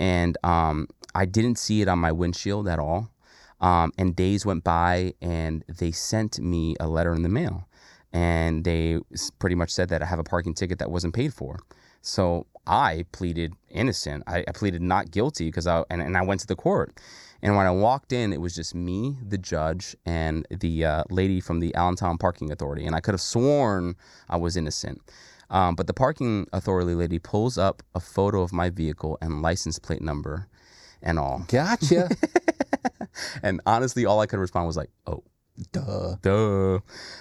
And I didn't see it on my windshield at all. And days went by, and they sent me a letter in the mail. And they pretty much said that I have a parking ticket that wasn't paid for. So I pleaded innocent. I pleaded not guilty because I went to the court. And when I walked in, it was just me, the judge, and the lady from the Allentown Parking Authority. And I could have sworn I was innocent. But the parking authority lady pulls up a photo of my vehicle and license plate number and all. Gotcha. And honestly, all I could respond was like, oh. Duh.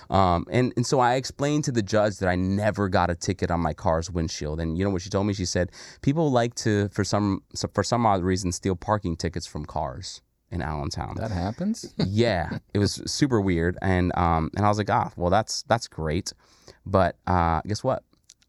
And so I explained to the judge that I never got a ticket on my car's windshield. And you know what she told me? She said, people like to, for some odd reason, steal parking tickets from cars in Allentown. That happens? Yeah. It was super weird. And I was like, well, that's great. But guess what?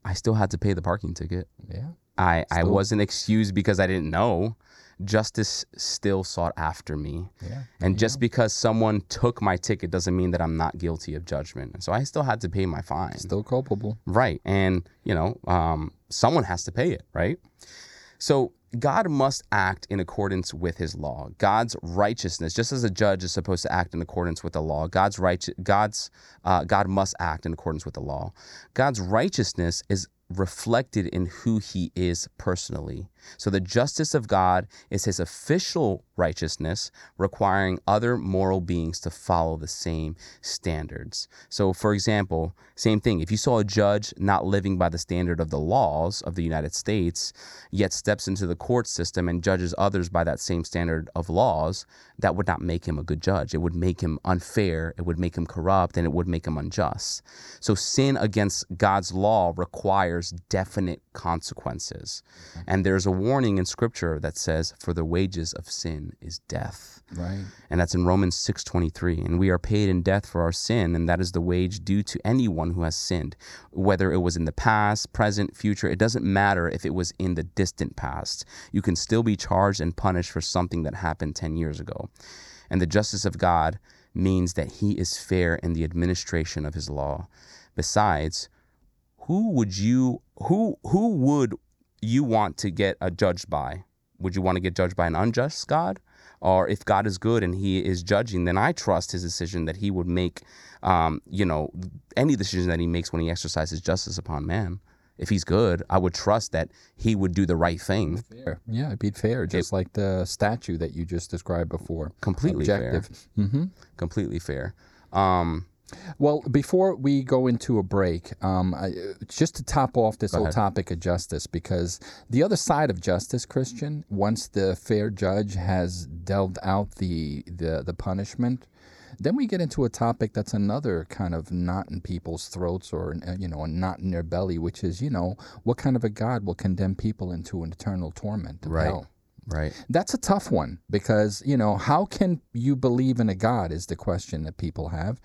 I still had to pay the parking ticket. Yeah. I wasn't excused because I didn't know. Justice still sought after me. Yeah, and just because someone took my ticket doesn't mean that I'm not guilty of judgment. And so I still had to pay my fine. Still culpable. Right. And, you know, someone has to pay it, right? So God must act in accordance with his law. God's righteousness, just as a judge is supposed to act in accordance with the law, God must act in accordance with the law. God's righteousness is reflected in who he is personally. So the justice of God is his official righteousness, requiring other moral beings to follow the same standards. So, for example, same thing. If you saw a judge not living by the standard of the laws of the United States, yet steps into the court system and judges others by that same standard of laws, that would not make him a good judge. It would make him unfair, it would make him corrupt, and it would make him unjust. So sin against God's law requires definite consequences. And there's a warning in scripture that says, for the wages of sin is death. Right. And that's in Romans 6:23. And we are paid in death for our sin, and that is the wage due to anyone who has sinned, whether it was in the past, present, future. It doesn't matter if it was in the distant past. You can still be charged and punished for something that happened 10 years ago. And the justice of God means that he is fair in the administration of his law. Besides, who would you want to get judged by? Would you want to get judged by an unjust God? Or if God is good and he is judging, then I trust his decision that he would make, any decision that he makes when he exercises justice upon man. If he's good, I would trust that he would do the right thing. Fair. Yeah, it'd be fair, just like the statue that you just described before. Completely objective. Fair. Mm-hmm. Completely fair. Well, before we go into a break, just to top off this whole topic of justice, because the other side of justice, Christian, once the fair judge has dealt out the punishment, then we get into a topic that's another kind of knot in people's throats or, a knot in their belly, which is, what kind of a God will condemn people into an eternal torment of hell? Right. That's a tough one because, how can you believe in a God is the question that people have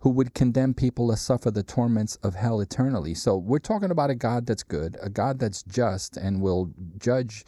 who would condemn people to suffer the torments of hell eternally. So we're talking about a God that's good, a God that's just and will judge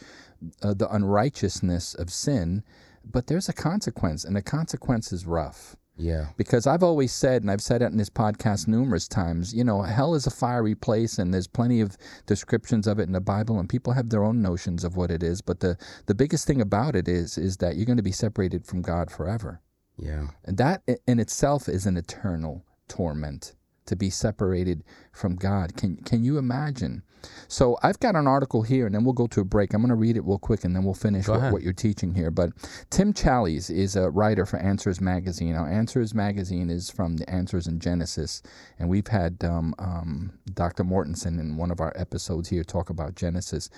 the unrighteousness of sin. But there's a consequence, and the consequence is rough. Yeah. Because I've always said, and I've said it in this podcast numerous times, hell is a fiery place, and there's plenty of descriptions of it in the Bible, and people have their own notions of what it is. But the biggest thing about it is that you're going to be separated from God forever. Yeah. And that in itself is an eternal torment, to be separated from God. Can you imagine? So I've got an article here, and then we'll go to a break. I'm going to read it real quick, and then we'll finish what you're teaching here. But Tim Challies is a writer for Answers magazine. Now, Answers magazine is from the Answers in Genesis, and we've had Dr. Mortensen in one of our episodes here talk about Genesis.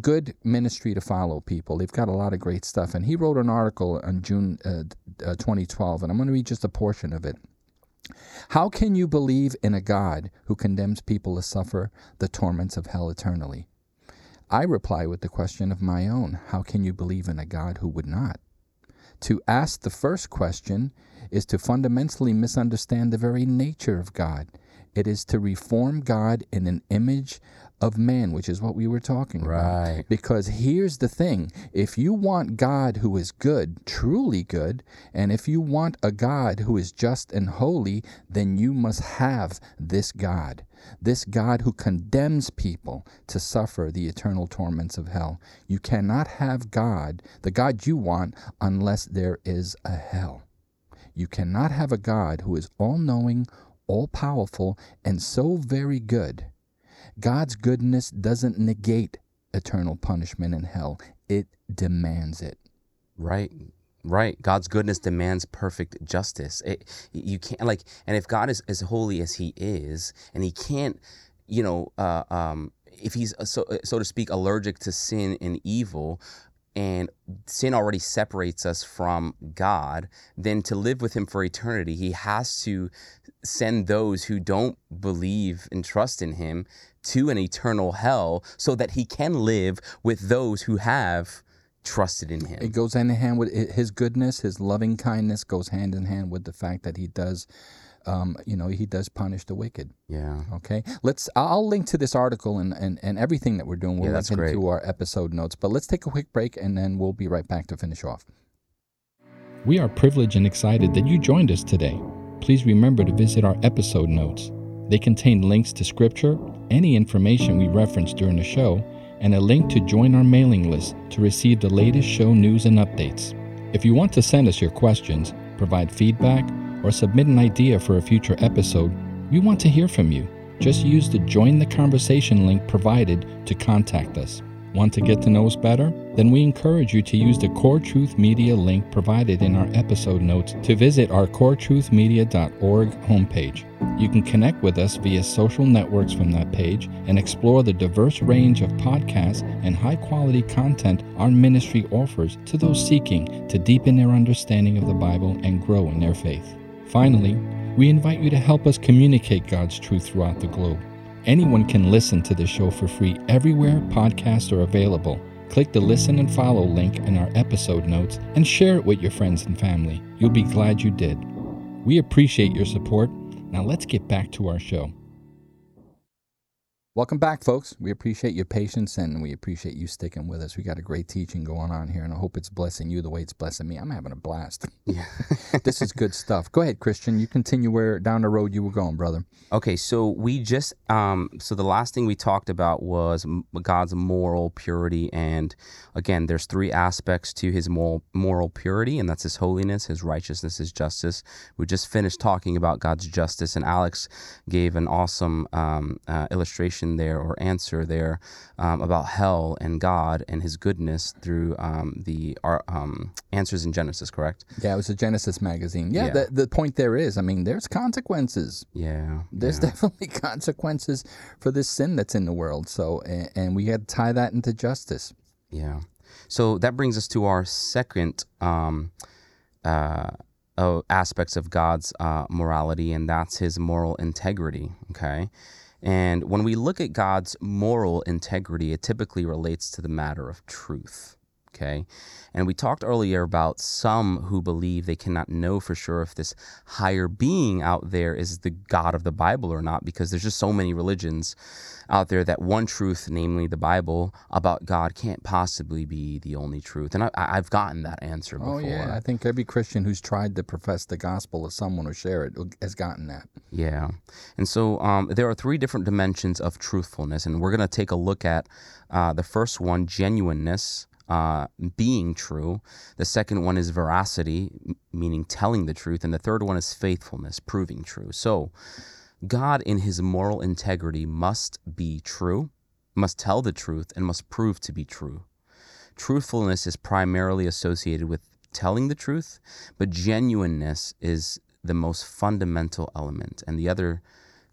Good ministry to follow, people. They've got a lot of great stuff, and he wrote an article in June 2012, and I'm going to read just a portion of it. How can you believe in a God who condemns people to suffer the torments of hell eternally? I reply with the question of my own, how can you believe in a God who would not? To ask the first question is to fundamentally misunderstand the very nature of God. It is to reform God in an image of man, which is what we were talking about. Because here's the thing. If you want God who is good, truly good, and if you want a God who is just and holy, then you must have this God. This God who condemns people to suffer the eternal torments of hell. You cannot have God, the God you want, unless there is a hell. You cannot have a God who is all-knowing, all-powerful, and so very good. God's goodness doesn't negate eternal punishment in hell. It demands it. Right. God's goodness demands perfect justice. You can't, and if God is as holy as he is, and he can't, if he's, so to speak, allergic to sin and evil, and sin already separates us from God, then to live with him for eternity, he has to send those who don't believe and trust in him to an eternal hell so that he can live with those who have trusted in him. It goes hand in hand with his goodness, his loving kindness goes hand in hand with the fact that he does he does punish the wicked. Yeah. Okay. I'll link to this article and everything that we're doing. We'll link into our episode notes. But let's take a quick break, and then we'll be right back to finish off. We are privileged and excited that you joined us today. Please remember to visit our episode notes. They contain links to scripture, any information we reference during the show, and a link to join our mailing list to receive the latest show news and updates. If you want to send us your questions, provide feedback, or submit an idea for a future episode, we want to hear from you. Just use the Join the Conversation link provided to contact us. Want to get to know us better? Then we encourage you to use the Core Truth Media link provided in our episode notes to visit our coretruthmedia.org homepage. You can connect with us via social networks from that page and explore the diverse range of podcasts and high-quality content our ministry offers to those seeking to deepen their understanding of the Bible and grow in their faith. Finally, we invite you to help us communicate God's truth throughout the globe. Anyone can listen to the show for free everywhere podcasts are available. Click the Listen and Follow link in our episode notes and share it with your friends and family. You'll be glad you did. We appreciate your support. Now let's get back to our show. Welcome back, folks. We appreciate your patience, and we appreciate you sticking with us. We got a great teaching going on here, and I hope it's blessing you the way it's blessing me. I'm having a blast. Yeah. This is good stuff. Go ahead, Christian. You continue where down the road you were going, brother. Okay, so we just, so the last thing we talked about was God's moral purity, and again, there's three aspects to his moral purity, and that's his holiness, his righteousness, his justice. We just finished talking about God's justice, and Alex gave an awesome illustration there or answer there about hell and God and his goodness through the Answers in Genesis, correct? Yeah, it was a Genesis magazine. Yeah, yeah. The point there is, I mean, there's consequences. Yeah. There's definitely consequences for this sin that's in the world. So, and we had to tie that into justice. Yeah. So that brings us to our second aspects of God's morality, and that's his moral integrity, okay? And when we look at God's moral integrity, it typically relates to the matter of truth, okay? And we talked earlier about some who believe they cannot know for sure if this higher being out there is the God of the Bible or not, because there's just so many religions out there that one truth, namely the Bible, about God can't possibly be the only truth. And I've gotten that answer before. Oh, yeah. I think every Christian who's tried to profess the gospel of someone or share it has gotten that. Yeah. And so there are three different dimensions of truthfulness, and we're going to take a look at the first one, genuineness, being true. The second one is veracity, meaning telling the truth. And the third one is faithfulness, proving true. So God in his moral integrity must be true, must tell the truth, and must prove to be true. Truthfulness is primarily associated with telling the truth, but genuineness is the most fundamental element, and the other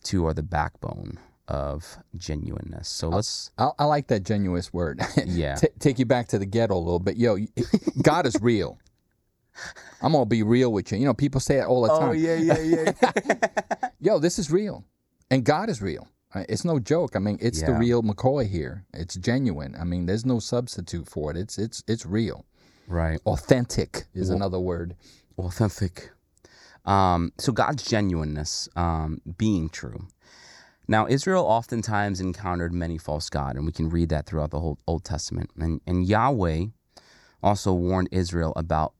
two are the backbone of genuineness. So let's... I like that genuine word. Yeah. Take you back to the ghetto a little bit. Yo, God is real. I'm going to be real with you. You know, people say it all the time. Oh, yeah. Yo, this is real. And God is real. It's no joke. I mean, it's the real McCoy here. It's genuine. I mean, there's no substitute for it. It's real. Right. Authentic is another word. Authentic. So God's genuineness, being true. Now, Israel oftentimes encountered many false gods, and we can read that throughout the whole Old Testament. And Yahweh also warned Israel about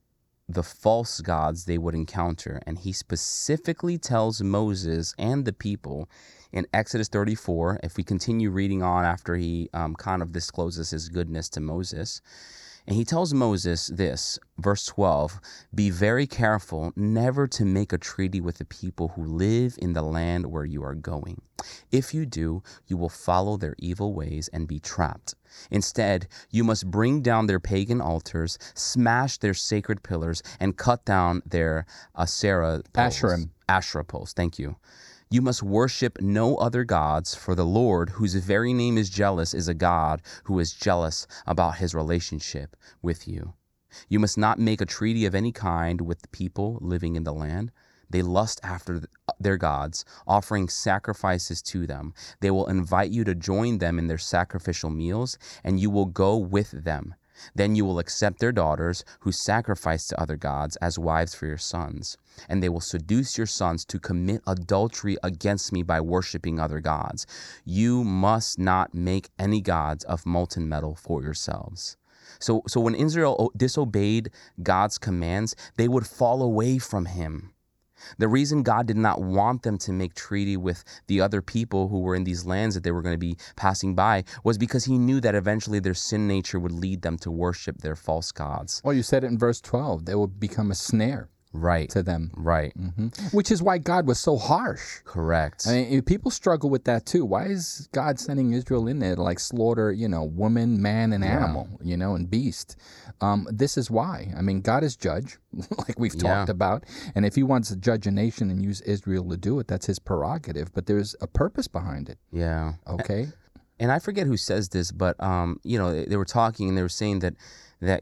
the false gods they would encounter, and he specifically tells Moses and the people in Exodus 34, if we continue reading on after he kind of discloses his goodness to Moses, and he tells Moses this, verse 12, "Be very careful never to make a treaty with the people who live in the land where you are going. If you do, you will follow their evil ways and be trapped. Instead, you must bring down their pagan altars, smash their sacred pillars, and cut down their Asherah poles." Thank you. "You must worship no other gods, for the Lord, whose very name is jealous, is a God who is jealous about his relationship with you. You must not make a treaty of any kind with the people living in the land. They lust after their gods, offering sacrifices to them. They will invite you to join them in their sacrificial meals, and you will go with them. Then you will accept their daughters who sacrifice to other gods as wives for your sons, and they will seduce your sons to commit adultery against me by worshiping other gods. You must not make any gods of molten metal for yourselves." So when Israel disobeyed God's commands, they would fall away from him. The reason God did not want them to make treaty with the other people who were in these lands that they were going to be passing by was because he knew that eventually their sin nature would lead them to worship their false gods. Well, you said it in verse 12. They would become a snare. Right. To them. Right. Mm-hmm. Which is why God was so harsh. Correct. I mean, people struggle with that too. Why is God sending Israel in there to like slaughter, woman, man, and animal, and beast? This is why. I mean, God is judge, like we've talked about. And if he wants to judge a nation and use Israel to do it, that's his prerogative. But there's a purpose behind it. Yeah. Okay. And I forget who says this, but, they were talking and they were saying that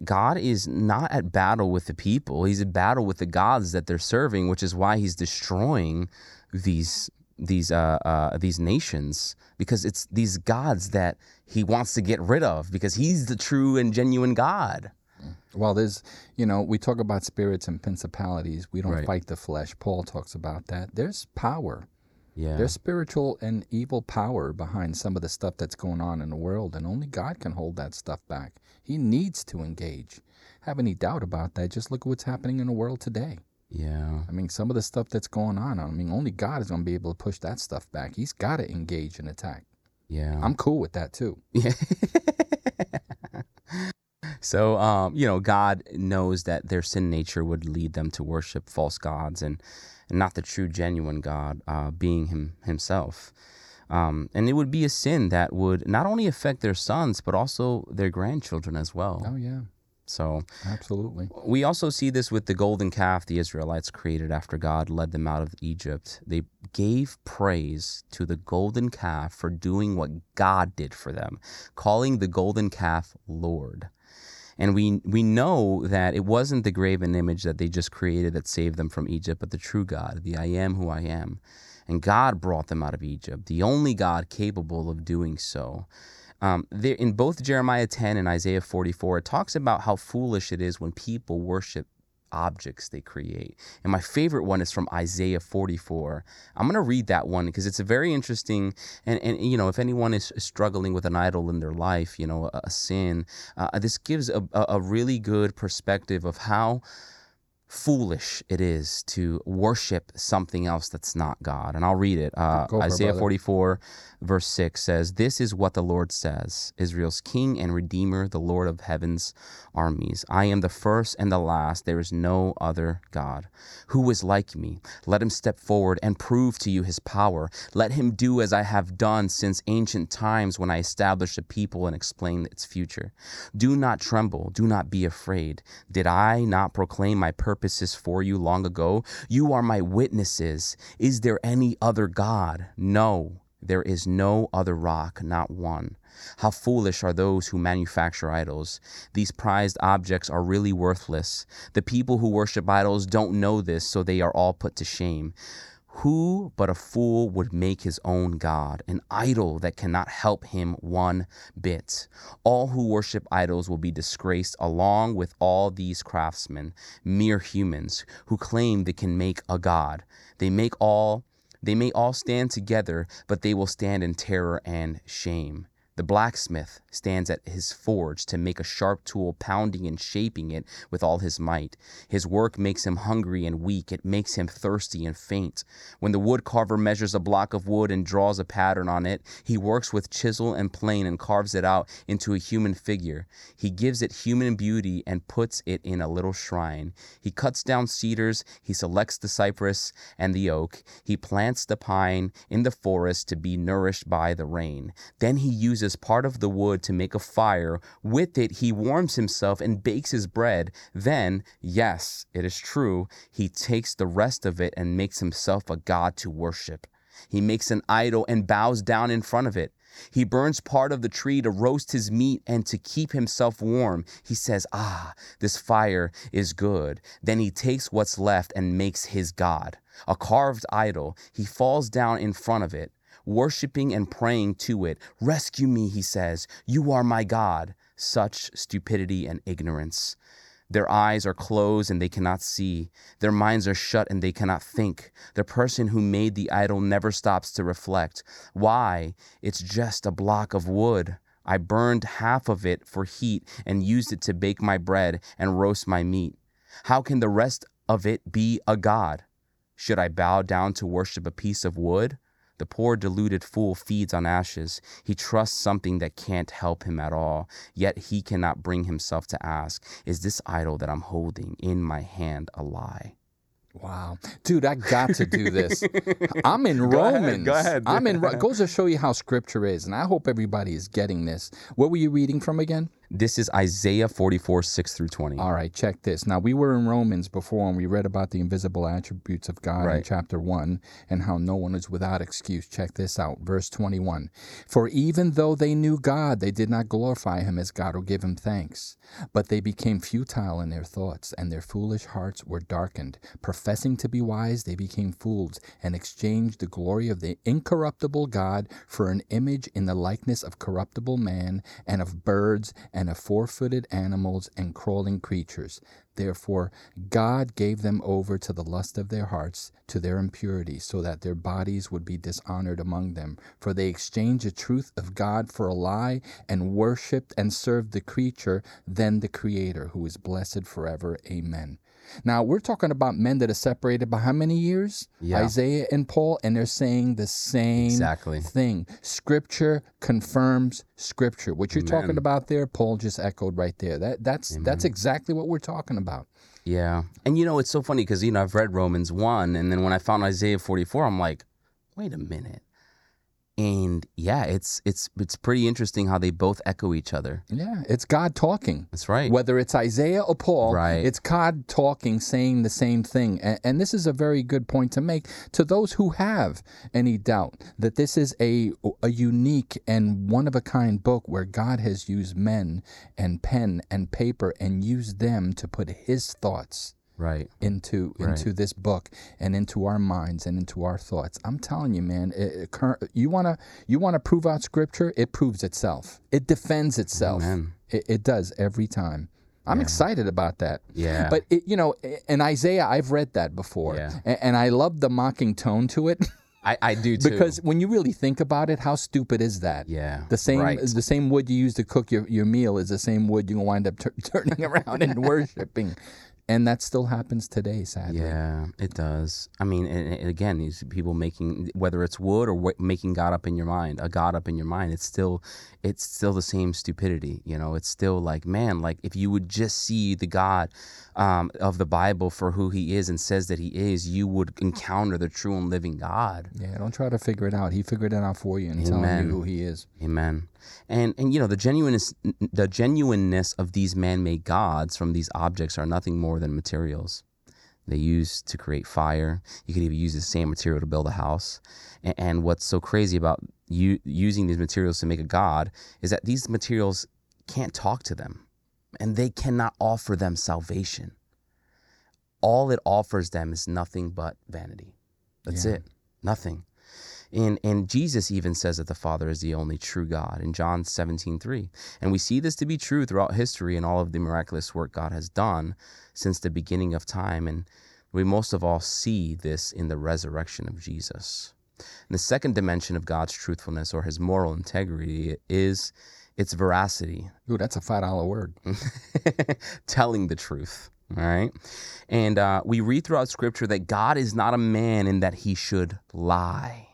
God is not at battle with the people. He's at battle with the gods that they're serving, which is why he's destroying these nations, because it's these gods that he wants to get rid of, because he's the true and genuine God. Well, there's, we talk about spirits and principalities. We don't fight the flesh. Paul talks about that. There's power. Yeah. There's spiritual and evil power behind some of the stuff that's going on in the world, and only God can hold that stuff back. He needs to engage. Have any doubt about that? Just look at what's happening in the world today. Yeah. I mean, some of the stuff that's going on, I mean, only God is going to be able to push that stuff back. He's got to engage and attack. Yeah. I'm cool with that, too. Yeah. So, you know, God knows that their sin nature would lead them to worship false gods and not the true, genuine God, being himself. And it would be a sin that would not only affect their sons, but also their grandchildren as well. Oh, yeah. So absolutely. We also see this with the golden calf the Israelites created after God led them out of Egypt. They gave praise to the golden calf for doing what God did for them, calling the golden calf Lord. And we know that it wasn't the graven image that they just created that saved them from Egypt, but the true God, the I am who I am. And God brought them out of Egypt, the only God capable of doing so. In both Jeremiah 10 and Isaiah 44, it talks about how foolish it is when people worship objects they create. And my favorite one is from Isaiah 44. I'm going to read that one because it's a very interesting, and you know, if anyone is struggling with an idol in their life, you know, a sin, this gives a really good perspective of how foolish it is to worship something else that's not God. And I'll read it. Isaiah 44 verse 6 says, "This is what the Lord says, Israel's King and Redeemer, the Lord of heaven's armies. I am the first and the last. There is no other God. Who is like me? Let him step forward and prove to you his power. Let him do as I have done since ancient times when I established a people and explained its future. Do not tremble. Do not be afraid. Did I not proclaim my purpose for you long ago? You are my witnesses. Is there any other God? No, there is no other rock, not one. How foolish are those who manufacture idols. These prized objects are really worthless. The people who worship idols don't know this, so they are all put to shame. Who but a fool would make his own God, an idol that cannot help him one bit? All who worship idols will be disgraced along with all these craftsmen, mere humans who claim they can make a God. They may all stand together, but they will stand in terror and shame. The blacksmith stands at his forge to make a sharp tool, pounding and shaping it with all his might. His work makes him hungry and weak. It makes him thirsty and faint. When the woodcarver measures a block of wood and draws a pattern on it, he works with chisel and plane and carves it out into a human figure. He gives it human beauty and puts it in a little shrine. He cuts down cedars. He selects the cypress and the oak. He plants the pine in the forest to be nourished by the rain. Then he uses part of the wood to make a fire. With it, he warms himself and bakes his bread. Then, yes, it is true, he takes the rest of it and makes himself a god to worship. He makes an idol and bows down in front of it. He burns part of the tree to roast his meat and to keep himself warm. He says, ah, this fire is good. Then he takes what's left and makes his god, a carved idol. He falls down in front of it, worshipping and praying to it. Rescue me, he says. You are my God. Such stupidity and ignorance. Their eyes are closed and they cannot see. Their minds are shut and they cannot think. The person who made the idol never stops to reflect. Why? It's just a block of wood. I burned half of it for heat and used it to bake my bread and roast my meat. How can the rest of it be a god? Should I bow down to worship a piece of wood? The poor deluded fool feeds on ashes. He trusts something that can't help him at all, yet he cannot bring himself to ask, is this idol that I'm holding in my hand a lie? Wow. Dude, I got to do this. I'm in Romans. Go ahead. I'm in goes to show you how scripture is, and I hope everybody is getting this. What were you reading from again? This is Isaiah 44, 6 through 20. All right, check this. Now, we were in Romans before, and we read about the invisible attributes of God in chapter 1 and how no one is without excuse. Check this out, verse 21. For even though they knew God, they did not glorify him as God or give him thanks. But they became futile in their thoughts, and their foolish hearts were darkened. Professing to be wise, they became fools and exchanged the glory of the incorruptible God for an image in the likeness of corruptible man and of birds and and of four-footed animals and crawling creatures. Therefore, God gave them over to the lust of their hearts, to their impurity, so that their bodies would be dishonored among them. For they exchanged the truth of God for a lie, and worshipped and served the creature than the Creator, who is blessed forever. Amen. Now, we're talking about men that are separated by how many years? Yeah. Isaiah and Paul, and they're saying the same thing. Scripture confirms Scripture. What you're talking about there, Paul just echoed right there. That's exactly what we're talking about. Yeah. And, you know, it's so funny because, you know, I've read Romans 1, and then when I found Isaiah 44, I'm like, wait a minute. And yeah, it's pretty interesting how they both echo each other. Yeah, it's God talking. That's right. Whether it's Isaiah or Paul, it's God talking, saying the same thing. And this is a very good point to make to those who have any doubt that this is a unique and one-of-a-kind book where God has used men and pen and paper and used them to put his thoughts into this book and into our minds and into our thoughts. I'm telling you, man, you want to prove out Scripture, it proves itself. It defends itself. It does every time. I'm excited about that. Yeah. But, in Isaiah, I've read that before, and I love the mocking tone to it. I do too. Because when you really think about it, how stupid is that? Yeah. The same wood you use to cook your meal is the same wood you wind up turning around and worshiping. And that still happens today, sadly. Yeah, it does. I mean, and again, these people making, whether it's wood or making God up in your mind, a God up in your mind, it's still the same stupidity. You know, it's still like, man, like if you would just see the God of the Bible for who he is and says that he is, you would encounter the true and living God. Yeah, don't try to figure it out. He figured it out for you and telling you who he is. Amen. And you know, the genuineness of these man-made gods from these objects are nothing more than materials they use to create fire. You could even use the same material to build a house. And what's so crazy about you using these materials to make a god is that these materials can't talk to them, and they cannot offer them salvation. All it offers them is nothing but vanity. That's it. Nothing. And Jesus even says that the Father is the only true God in John 17:3. And we see this to be true throughout history and all of the miraculous work God has done since the beginning of time. And we most of all see this in the resurrection of Jesus. And the second dimension of God's truthfulness or his moral integrity is its veracity. Ooh, that's a $5 word. Telling the truth. All right. And we read throughout Scripture that God is not a man in that he should lie.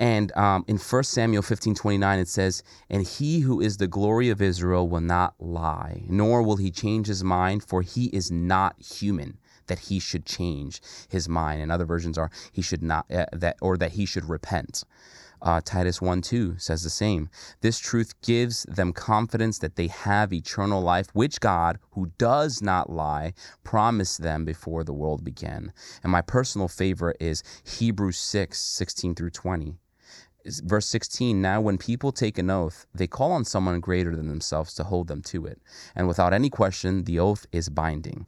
And in 1 Samuel 15:29, it says, "And he who is the glory of Israel will not lie, nor will he change his mind, for he is not human, that he should change his mind." And other versions are, "He should not that he should repent." Titus 1:2 says the same. "This truth gives them confidence that they have eternal life, which God, who does not lie, promised them before the world began." And my personal favorite is Hebrews 6:16 through 20. Verse 16, "Now when people take an oath, they call on someone greater than themselves to hold them to it. And without any question, the oath is binding.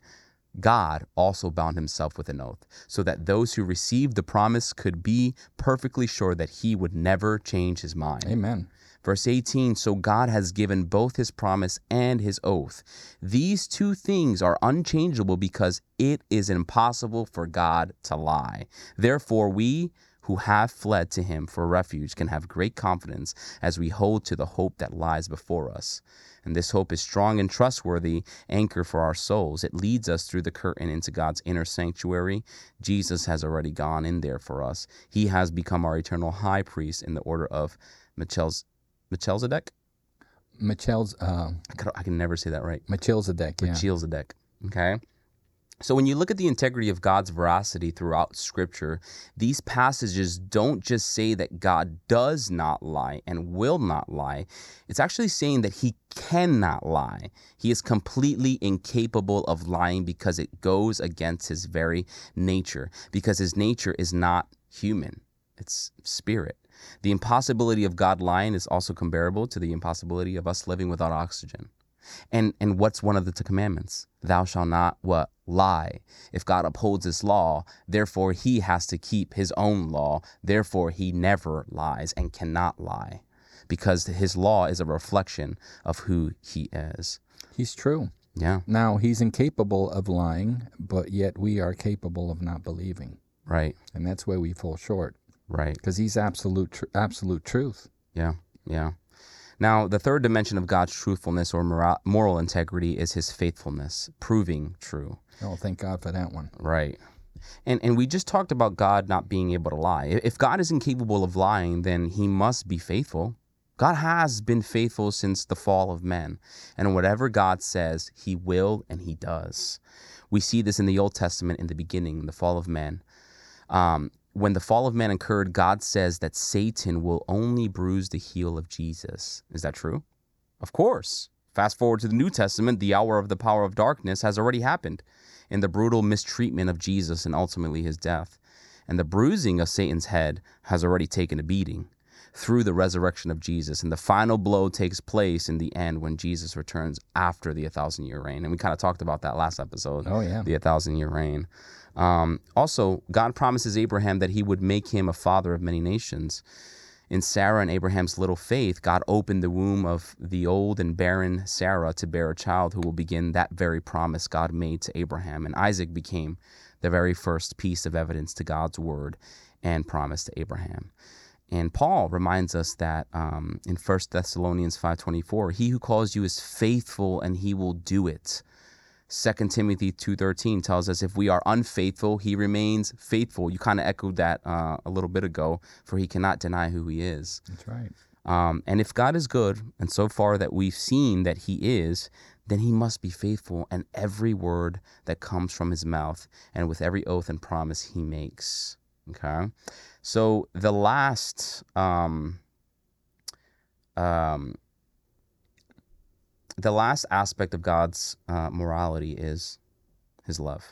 God also bound himself with an oath, so that those who received the promise could be perfectly sure that he would never change his mind." Amen. Verse 18, "So God has given both his promise and his oath. These two things are unchangeable because it is impossible for God to lie. Therefore, we who have fled to him for refuge can have great confidence as we hold to the hope that lies before us. And this hope is strong and trustworthy anchor for our souls. It leads us through the curtain into God's inner sanctuary. Jesus has already gone in there for us. He has become our eternal high priest in the order of Melchizedek. I can never say that right. Melchizedek. Okay. So when you look at the integrity of God's veracity throughout Scripture, these passages don't just say that God does not lie and will not lie. It's actually saying that he cannot lie. He is completely incapable of lying because it goes against his very nature, because his nature is not human. It's spirit. The impossibility of God lying is also comparable to the impossibility of us living without oxygen. And what's one of the two commandments? Thou shalt not what? Lie. If God upholds his law, therefore he has to keep his own law. Therefore he never lies and cannot lie. because his law is a reflection of who he is. He's true. Yeah. Now, he's incapable of lying, but yet we are capable of not believing. Right. And that's where we fall short. Right. Because he's absolute truth. Yeah, yeah. Now, the third dimension of God's truthfulness or moral integrity is his faithfulness, proving true. Oh, thank God for that one. Right. And we just talked about God not being able to lie. If God is incapable of lying, then he must be faithful. God has been faithful since the fall of man. And whatever God says, he will and he does. We see this in the Old Testament in the beginning, the fall of man. When the fall of man occurred, God says that Satan will only bruise the heel of Jesus. Is that true? Of course. Fast forward to the New Testament, the hour of the power of darkness has already happened in the brutal mistreatment of Jesus and ultimately his death. And the bruising of Satan's head has already taken a beating through the resurrection of Jesus. And the final blow takes place in the end when Jesus returns after the 1,000-year reign. And we kind of talked about that last episode. Oh, yeah. The 1,000-year reign. Also, God promises Abraham that he would make him a father of many nations. In Sarah and Abraham's little faith, God opened the womb of the old and barren Sarah to bear a child who will begin that very promise God made to Abraham. And Isaac became the very first piece of evidence to God's word and promise to Abraham. And Paul reminds us that in 1 Thessalonians 5:24, he who calls you is faithful and he will do it. 2 Timothy 2:13 tells us if we are unfaithful, he remains faithful. You kind of echoed that a little bit ago, for he cannot deny who he is. That's right. And if God is good, and so far that we've seen that he is, then he must be faithful in every word that comes from his mouth and with every oath and promise he makes. Okay? So the last... the last aspect of God's morality is his love.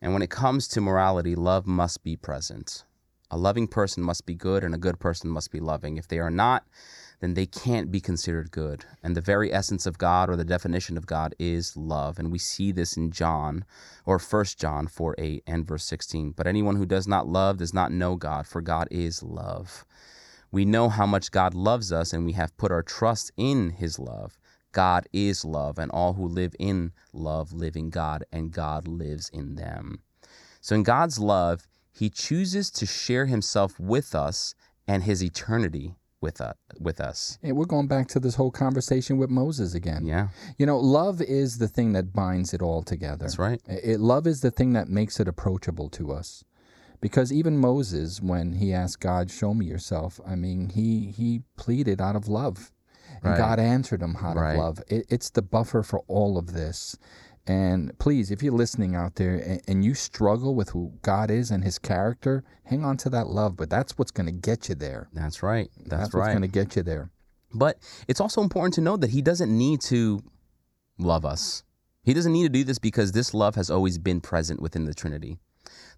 And when it comes to morality, love must be present. A loving person must be good, and a good person must be loving. If they are not, then they can't be considered good. And the very essence of God, or the definition of God, is love. And we see this in John, or 1 John 4:8 and verse 16. But anyone who does not love does not know God, for God is love. We know how much God loves us, and we have put our trust in his love. God is love, and all who live in love live in God, and God lives in them. So in God's love, he chooses to share himself with us and his eternity with us. And we're going back to this whole conversation with Moses again. Yeah. You know, love is the thing that binds it all together. That's right. Love is the thing that makes it approachable to us. Because even Moses, when he asked God, show me yourself, I mean, he pleaded out of love. Right. And God answered him out of love. It's the buffer for all of this. And please, if you're listening out there and you struggle with who God is and his character, hang on to that love. But that's what's going to get you there. That's right. That's right. What's going to get you there. But it's also important to know that he doesn't need to love us. He doesn't need to do this because this love has always been present within the Trinity.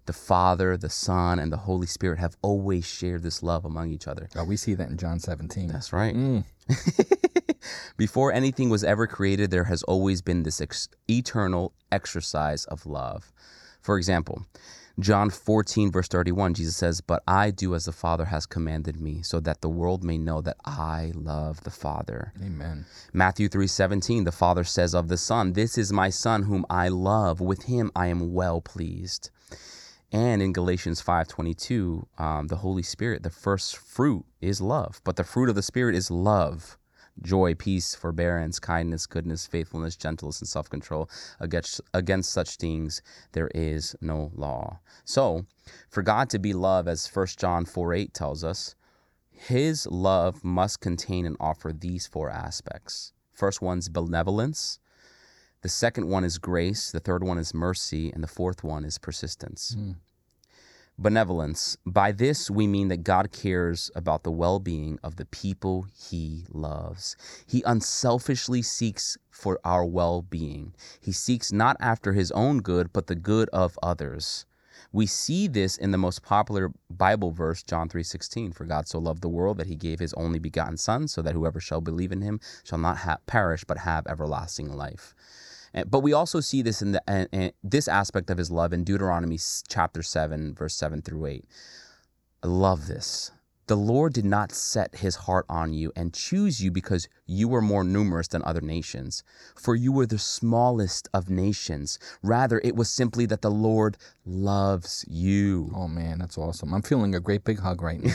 The Father, the Son, and the Holy Spirit have always shared this love among each other. Oh, we see that in John 17. That's right. Mm. Before anything was ever created, there has always been this eternal exercise of love. For example, John 14, verse 31, Jesus says, "But I do as the Father has commanded me, so that the world may know that I love the Father." Amen. Matthew 3:17, the Father says of the Son, "This is my Son whom I love. With him I am well pleased." And in Galatians 5:22, the Holy Spirit, the first fruit is love. But the fruit of the Spirit is love, joy, peace, forbearance, kindness, goodness, faithfulness, gentleness, and self-control. Against such things there is no law. So for God to be love, as 1 John 4:8 tells us, his love must contain and offer these four aspects. First one's benevolence. The second one is grace, the third one is mercy, and the fourth one is persistence. Mm. Benevolence. By this, we mean that God cares about the well-being of the people he loves. He unselfishly seeks for our well-being. He seeks not after his own good, but the good of others. We see this in the most popular Bible verse, John 3:16. For God so loved the world that he gave his only begotten Son, so that whoever shall believe in him shall not perish, but have everlasting life. But we also see this in this aspect of his love in Deuteronomy chapter 7, verse 7 through 8. I love this. The Lord did not set his heart on you and choose you because you were more numerous than other nations, for you were the smallest of nations. Rather, it was simply that the Lord loves you. Oh, man, that's awesome. I'm feeling a great big hug right now.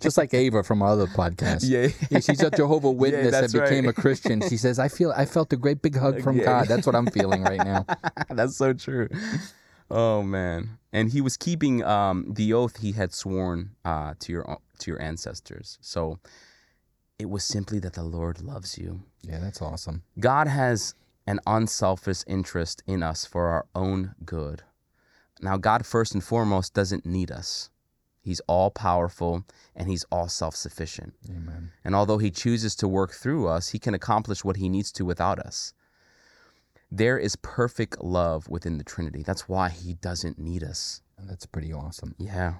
Just like Ava from our other podcast. Yeah. Yeah, she's a Jehovah Witness that became a Christian. She says, I felt a great big hug from God. That's what I'm feeling right now. That's so true. Oh, man. And he was keeping the oath he had sworn to your ancestors. So it was simply that the Lord loves you. Yeah, that's awesome. God has an unselfish interest in us for our own good. Now, God, first and foremost, doesn't need us. He's all-powerful, and he's all self-sufficient. Amen. And although he chooses to work through us, he can accomplish what he needs to without us. There is perfect love within the Trinity. That's why he doesn't need us. That's pretty awesome. Yeah.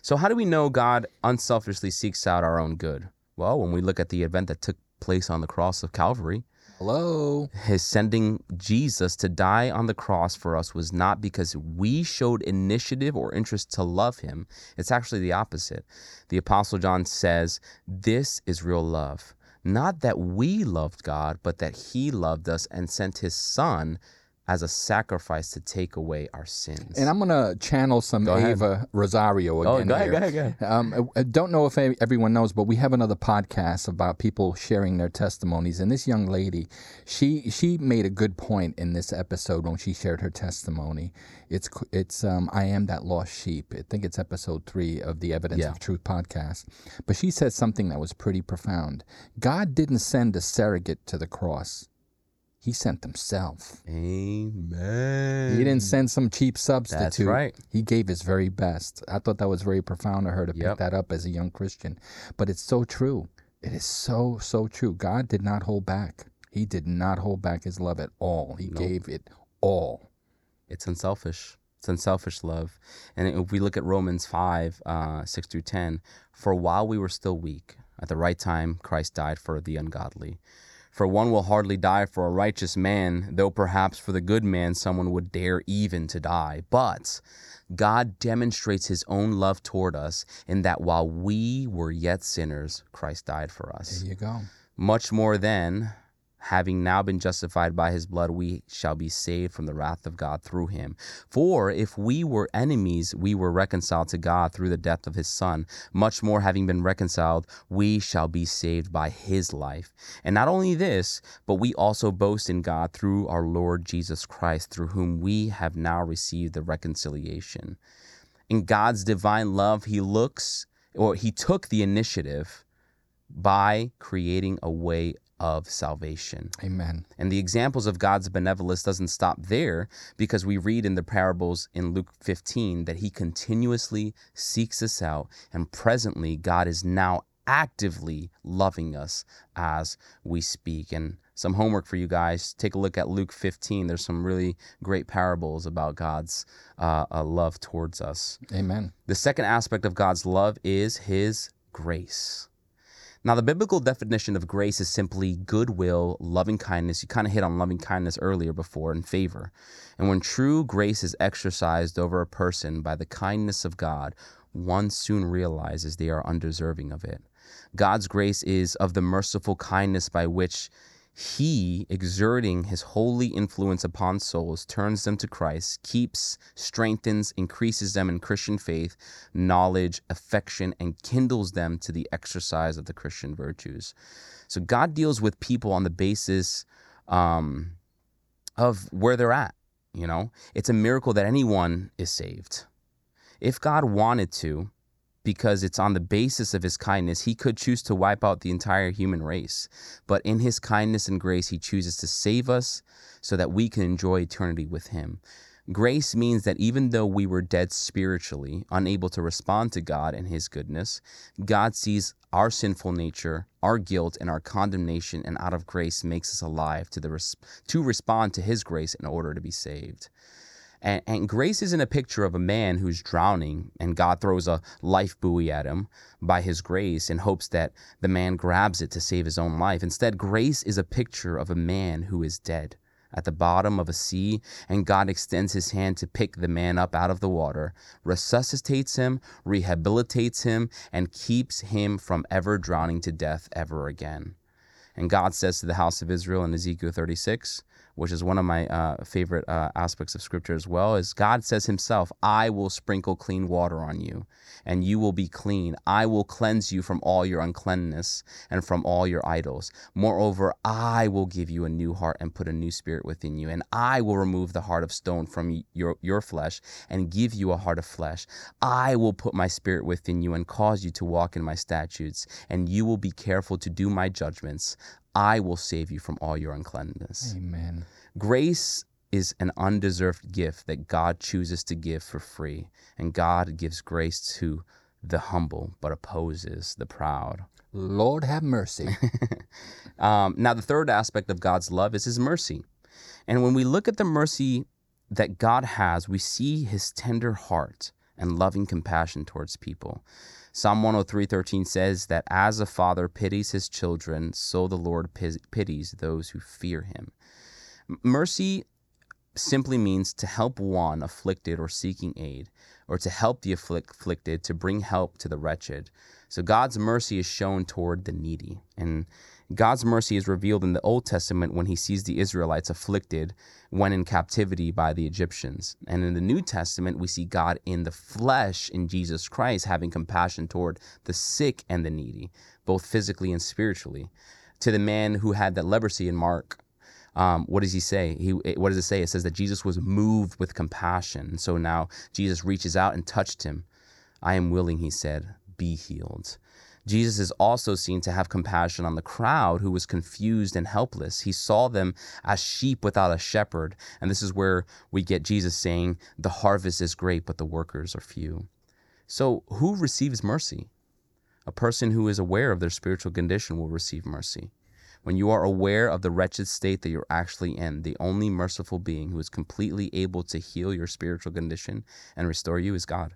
So how do we know God unselfishly seeks out our own good? Well, when we look at the event that took place on the cross of Calvary. Hello. His sending Jesus to die on the cross for us was not because we showed initiative or interest to love him. It's actually the opposite. The Apostle John says, "This is real love. Not that we loved God, but that he loved us and sent his son as a sacrifice to take away our sins." And I'm going to channel some Ava Rosario again. Go ahead. I don't know if everyone knows, but we have another podcast about people sharing their testimonies. And this young lady, she made a good point in this episode when she shared her testimony. It's I Am That Lost Sheep. I think it's episode 3 of the Evidence of Truth podcast. But she said something that was pretty profound. God didn't send a surrogate to the cross. He sent himself. Amen. He didn't send some cheap substitute. That's right. He gave his very best. I thought that was very profound of her to pick that up as a young Christian. But it's so true. It is so, so true. God did not hold back. He did not hold back his love at all. He gave it all. It's unselfish. It's unselfish love. And if we look at Romans 5, 6 through 10, for while we were still weak, at the right time, Christ died for the ungodly. For one will hardly die for a righteous man, though perhaps for the good man someone would dare even to die. But God demonstrates his own love toward us in that while we were yet sinners, Christ died for us. There you go. Much more then, having now been justified by his blood, we shall be saved from the wrath of God through him. For if we were enemies, we were reconciled to God through the death of his son. Much more, having been reconciled, we shall be saved by his life. And not only this, but we also boast in God through our Lord Jesus Christ, through whom we have now received the reconciliation. In God's divine love, he took the initiative by creating a way of salvation. Amen. And the examples of God's benevolence doesn't stop there, because we read in the parables in Luke 15 that he continuously seeks us out, and presently God is now actively loving us as we speak. And some homework for you guys, take a look at Luke 15. There's some really great parables about God's love towards us. Amen. The second aspect of God's love is his grace. Now, the biblical definition of grace is simply goodwill, loving kindness. You kind of hit on loving kindness earlier before, and favor. And when true grace is exercised over a person by the kindness of God, one soon realizes they are undeserving of it. God's grace is of the merciful kindness by which he, exerting his holy influence upon souls, turns them to Christ, keeps, strengthens, increases them in Christian faith, knowledge, affection, and kindles them to the exercise of the Christian virtues. So God deals with people on the basis of where they're at. You know, it's a miracle that anyone is saved. If God wanted to, because it's on the basis of his kindness, he could choose to wipe out the entire human race. But in his kindness and grace, he chooses to save us so that we can enjoy eternity with him. Grace means that even though we were dead spiritually, unable to respond to God and his goodness, God sees our sinful nature, our guilt, and our condemnation, and out of grace makes us alive to respond to his grace in order to be saved. And grace isn't a picture of a man who's drowning and God throws a life buoy at him by his grace and hopes that the man grabs it to save his own life. Instead, grace is a picture of a man who is dead, at the bottom of a sea, and God extends his hand to pick the man up out of the water, resuscitates him, rehabilitates him, and keeps him from ever drowning to death ever again. And God says to the house of Israel in Ezekiel 36, which is one of my favorite aspects of scripture as well, is God says himself, I will sprinkle clean water on you, and you will be clean. I will cleanse you from all your uncleanness and from all your idols. Moreover, I will give you a new heart and put a new spirit within you, and I will remove the heart of stone from your flesh and give you a heart of flesh. I will put my spirit within you and cause you to walk in my statutes, and you will be careful to do my judgments. I will save you from all your uncleanness. Amen. Grace is an undeserved gift that God chooses to give for free. And God gives grace to the humble, but opposes the proud. Lord have mercy. Now, the third aspect of God's love is his mercy. And when we look at the mercy that God has, we see his tender heart and loving compassion towards people. Psalm 103:13 says that as a father pities his children, so the Lord pities those who fear him. Mercy simply means to help one afflicted or seeking aid, or to help the afflicted, to bring help to the wretched. So God's mercy is shown toward the needy. And God's mercy is revealed in the Old Testament when he sees the Israelites afflicted when in captivity by the Egyptians. And in the New Testament, we see God in the flesh in Jesus Christ having compassion toward the sick and the needy, both physically and spiritually. To the man who had that leprosy in Mark, what does he say? What does it say? It says that Jesus was moved with compassion. So now Jesus reaches out and touched him. I am willing, he said, be healed. Jesus is also seen to have compassion on the crowd who was confused and helpless. He saw them as sheep without a shepherd. And this is where we get Jesus saying, the harvest is great, but the workers are few. So who receives mercy? A person who is aware of their spiritual condition will receive mercy. When you are aware of the wretched state that you're actually in, the only merciful being who is completely able to heal your spiritual condition and restore you is God,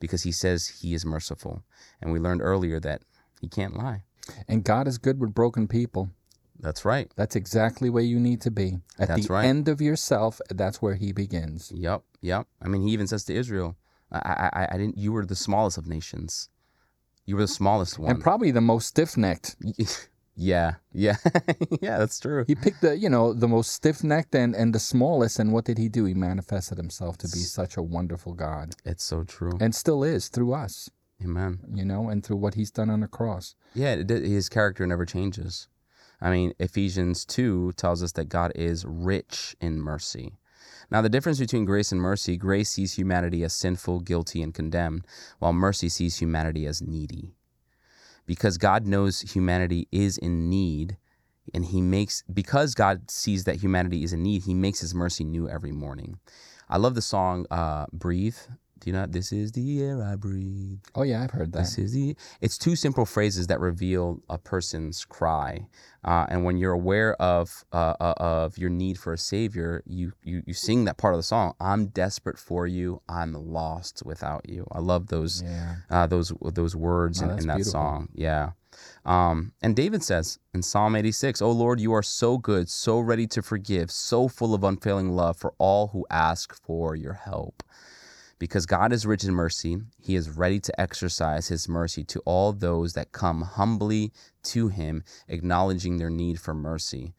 because he says he is merciful. And we learned earlier that he can't lie. And God is good with broken people. That's right. That's exactly where you need to be. At the end of yourself, that's where he begins. Yep. I mean, he even says to Israel, I didn't. You were the smallest of nations. You were the smallest one. And probably the most stiff-necked. Yeah. Yeah, that's true. He picked the most stiff-necked and the smallest, and what did he do? He manifested himself to be such a wonderful God. It's so true. And still is through us. Amen. And through what he's done on the cross. Yeah, his character never changes. I mean, Ephesians 2 tells us that God is rich in mercy. Now, the difference between grace and mercy, grace sees humanity as sinful, guilty, and condemned, while mercy sees humanity as needy. Because God knows humanity is in need, and because God sees that humanity is in need, he makes his mercy new every morning. I love the song Breathe. Do you know, this is the air I breathe. Oh, yeah, I've heard that. It's two simple phrases that reveal a person's cry. And when you're aware of your need for a savior, you sing that part of the song. I'm desperate for you. I'm lost without you. I love those words in that song. Yeah. And David says in Psalm 86, O Lord, you are so good, so ready to forgive, so full of unfailing love for all who ask for your help. Because God is rich in mercy, he is ready to exercise his mercy to all those that come humbly to him, acknowledging their need for mercy.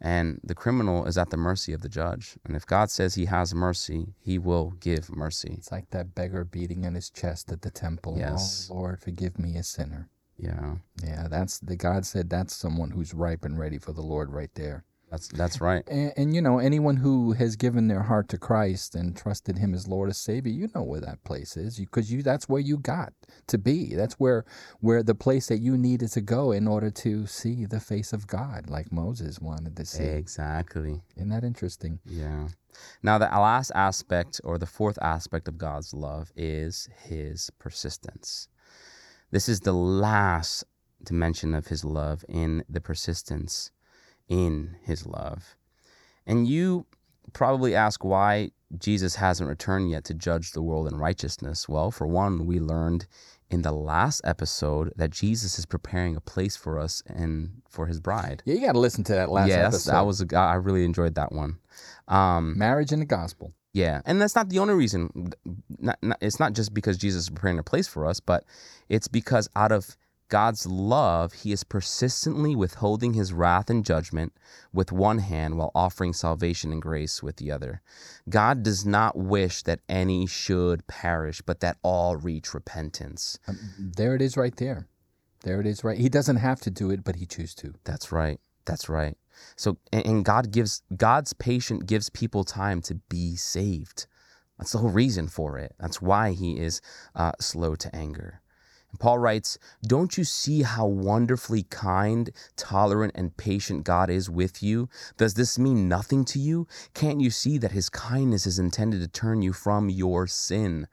And the criminal is at the mercy of the judge. And if God says he has mercy, he will give mercy. It's like that beggar beating in his chest at the temple. Yes. Oh, Lord, forgive me, a sinner. Yeah, God said that's someone who's ripe and ready for the Lord right there. That's right. And anyone who has given their heart to Christ and trusted him as Lord and Savior, you know where that place is, because that's where you got to be. That's where the place that you needed to go in order to see the face of God, like Moses wanted to see. Exactly. Isn't that interesting? Yeah. Now, the last aspect, or the fourth aspect of God's love, is his persistence. This is the last dimension of his love, in the persistence in his love. And you probably ask why Jesus hasn't returned yet to judge the world in righteousness. Well, for one, we learned in the last episode that Jesus is preparing a place for us and for his bride. Yeah, you got to listen to that last episode. I really enjoyed that one. Marriage and the gospel. Yeah, and that's not the only reason. It's not just because Jesus is preparing a place for us, but it's because out of God's love, he is persistently withholding his wrath and judgment with one hand while offering salvation and grace with the other. God does not wish that any should perish, but that all reach repentance. There it is right there. There it is right. He doesn't have to do it, but he chooses to. That's right. That's right. So, and God's patience gives people time to be saved. That's the whole reason for it. That's why he is slow to anger. Paul writes, "Don't you see how wonderfully kind, tolerant, and patient God is with you? Does this mean nothing to you? Can't you see that his kindness is intended to turn you from your sin?"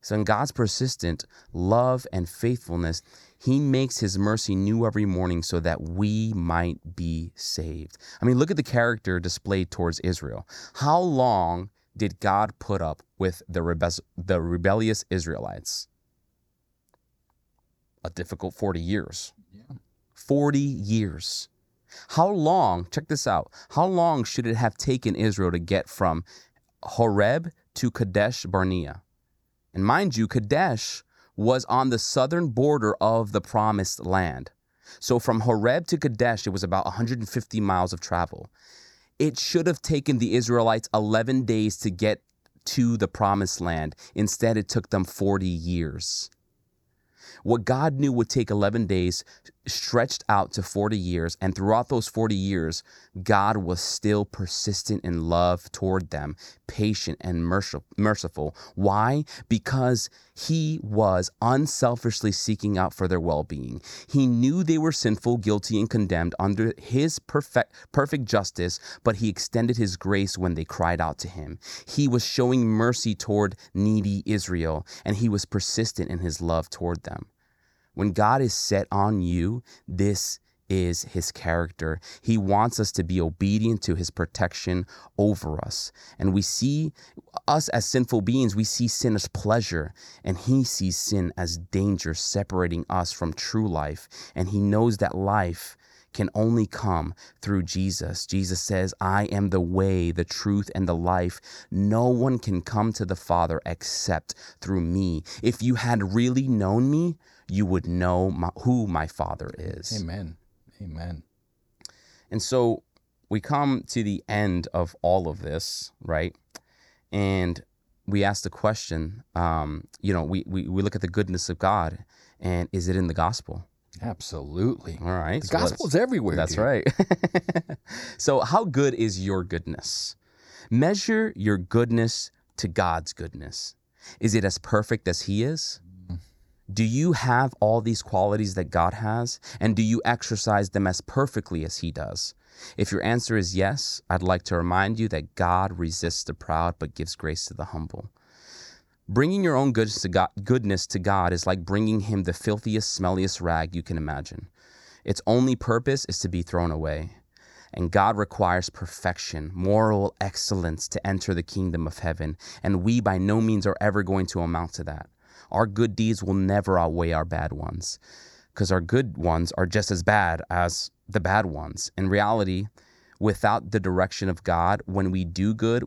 So in God's persistent love and faithfulness, he makes his mercy new every morning so that we might be saved. I mean, look at the character displayed towards Israel. How long did God put up with the rebellious Israelites? A difficult 40 years. Yeah. 40 years. How long, check this out, how long should it have taken Israel to get from Horeb to Kadesh Barnea? And mind you, Kadesh was on the southern border of the promised land. So from Horeb to Kadesh, it was about 150 miles of travel. It should have taken the Israelites 11 days to get to the promised land. Instead, it took them 40 years. What God knew would take 11 days stretched out to 40 years, and throughout those 40 years, God was still persistent in love toward them, patient and merciful. Why? Because he was unselfishly seeking out for their well-being. He knew they were sinful, guilty, and condemned under his perfect justice, but he extended his grace when they cried out to him. He was showing mercy toward needy Israel, and he was persistent in his love toward them. When God is set on you, this is his character. He wants us to be obedient to his protection over us. And we see us as sinful beings, we see sin as pleasure, and he sees sin as danger separating us from true life. And he knows that life can only come through Jesus. Jesus says, "I am the way, the truth, and the life. No one can come to the Father except through me. If you had really known me, you would know who my Father is." Amen. Amen. And so we come to the end of all of this, right? And we ask the question, we look at the goodness of God, and is it in the gospel? Absolutely. All right. The gospel's everywhere. That's right. So how good is your goodness? Measure your goodness to God's goodness. Is it as perfect as he is? Do you have all these qualities that God has, and do you exercise them as perfectly as he does? If your answer is yes, I'd like to remind you that God resists the proud but gives grace to the humble. Bringing your own goodness to God is like bringing him the filthiest, smelliest rag you can imagine. Its only purpose is to be thrown away. And God requires perfection, moral excellence to enter the kingdom of heaven, and we by no means are ever going to amount to that. Our good deeds will never outweigh our bad ones, because our good ones are just as bad as the bad ones. In reality, without the direction of God, when we do good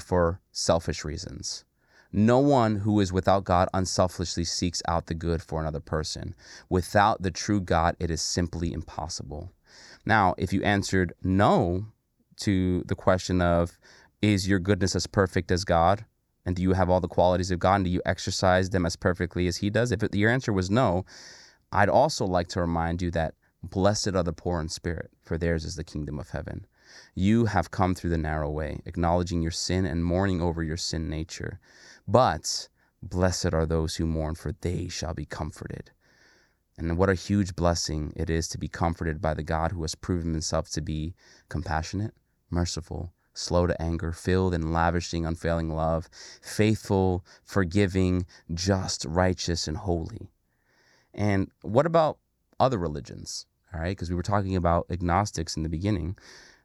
for selfish reasons. No one who is without God unselfishly seeks out the good for another person. Without the true God, it is simply impossible. Now, if you answered no to the question of, is your goodness as perfect as God? And do you have all the qualities of God? And do you exercise them as perfectly as he does? If your answer was no, I'd also like to remind you that blessed are the poor in spirit, for theirs is the kingdom of heaven. You have come through the narrow way, acknowledging your sin and mourning over your sin nature. But blessed are those who mourn, for they shall be comforted. And what a huge blessing it is to be comforted by the God who has proven himself to be compassionate, merciful, slow to anger, filled in lavishing, unfailing love, faithful, forgiving, just, righteous, and holy. And what about other religions? All right, because we were talking about agnostics in the beginning.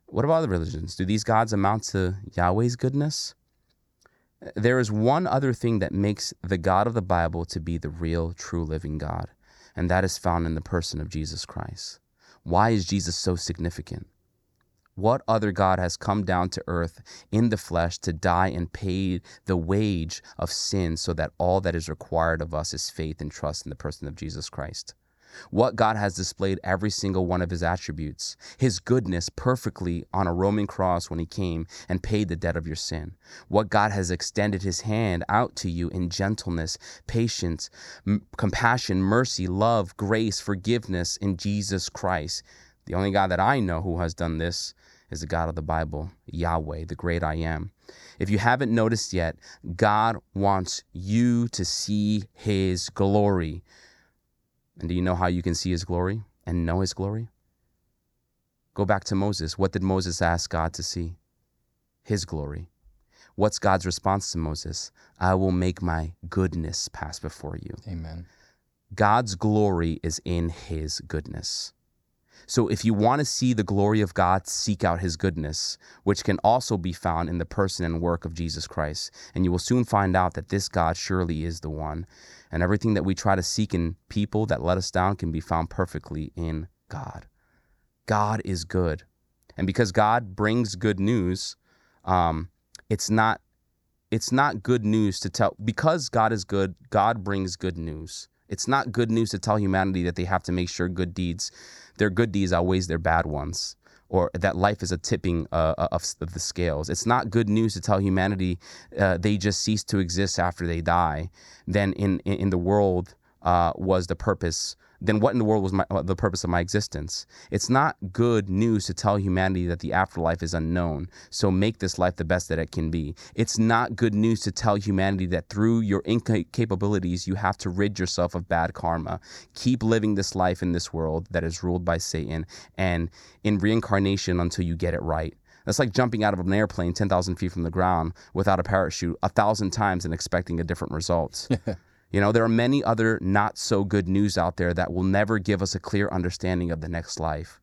What about other religions? Do these gods amount to Yahweh's goodness? There is one other thing that makes the God of the Bible to be the real, true, living God, and that is found in the person of Jesus Christ. Why is Jesus so significant? What other God has come down to earth in the flesh to die and pay the wage of sin so that all that is required of us is faith and trust in the person of Jesus Christ? What God has displayed every single one of his attributes, his goodness perfectly on a Roman cross when he came and paid the debt of your sin. What God has extended his hand out to you in gentleness, patience, compassion, mercy, love, grace, forgiveness in Jesus Christ. The only God that I know who has done this is the God of the Bible, Yahweh, the great I am. If you haven't noticed yet, God wants you to see his glory. And do you know how you can see his glory and know his glory? Go back to Moses. What did Moses ask God to see? His glory. What's God's response to Moses? I will make my goodness pass before you. Amen. God's glory is in his goodness. So if you want to see the glory of God, seek out his goodness, which can also be found in the person and work of Jesus Christ. And you will soon find out that this God surely is the one. And everything that we try to seek in people that let us down can be found perfectly in God. God is good. And because God brings good news, it's not good news to tell. Because God is good, God brings good news. It's not good news to tell humanity that they have to make sure their good deeds outweighs their bad ones, or that life is a tipping of the scales. It's not good news to tell humanity they just cease to exist after they die. Then in the world was the purpose. Then what in the world was the purpose of my existence? It's not good news to tell humanity that the afterlife is unknown, so make this life the best that it can be. It's not good news to tell humanity that through your incapabilities, you have to rid yourself of bad karma. Keep living this life in this world that is ruled by Satan and in reincarnation until you get it right. That's like jumping out of an airplane 10,000 feet from the ground without a parachute 1,000 times and expecting a different result. You know, there are many other not so good news out there that will never give us a clear understanding of the next life.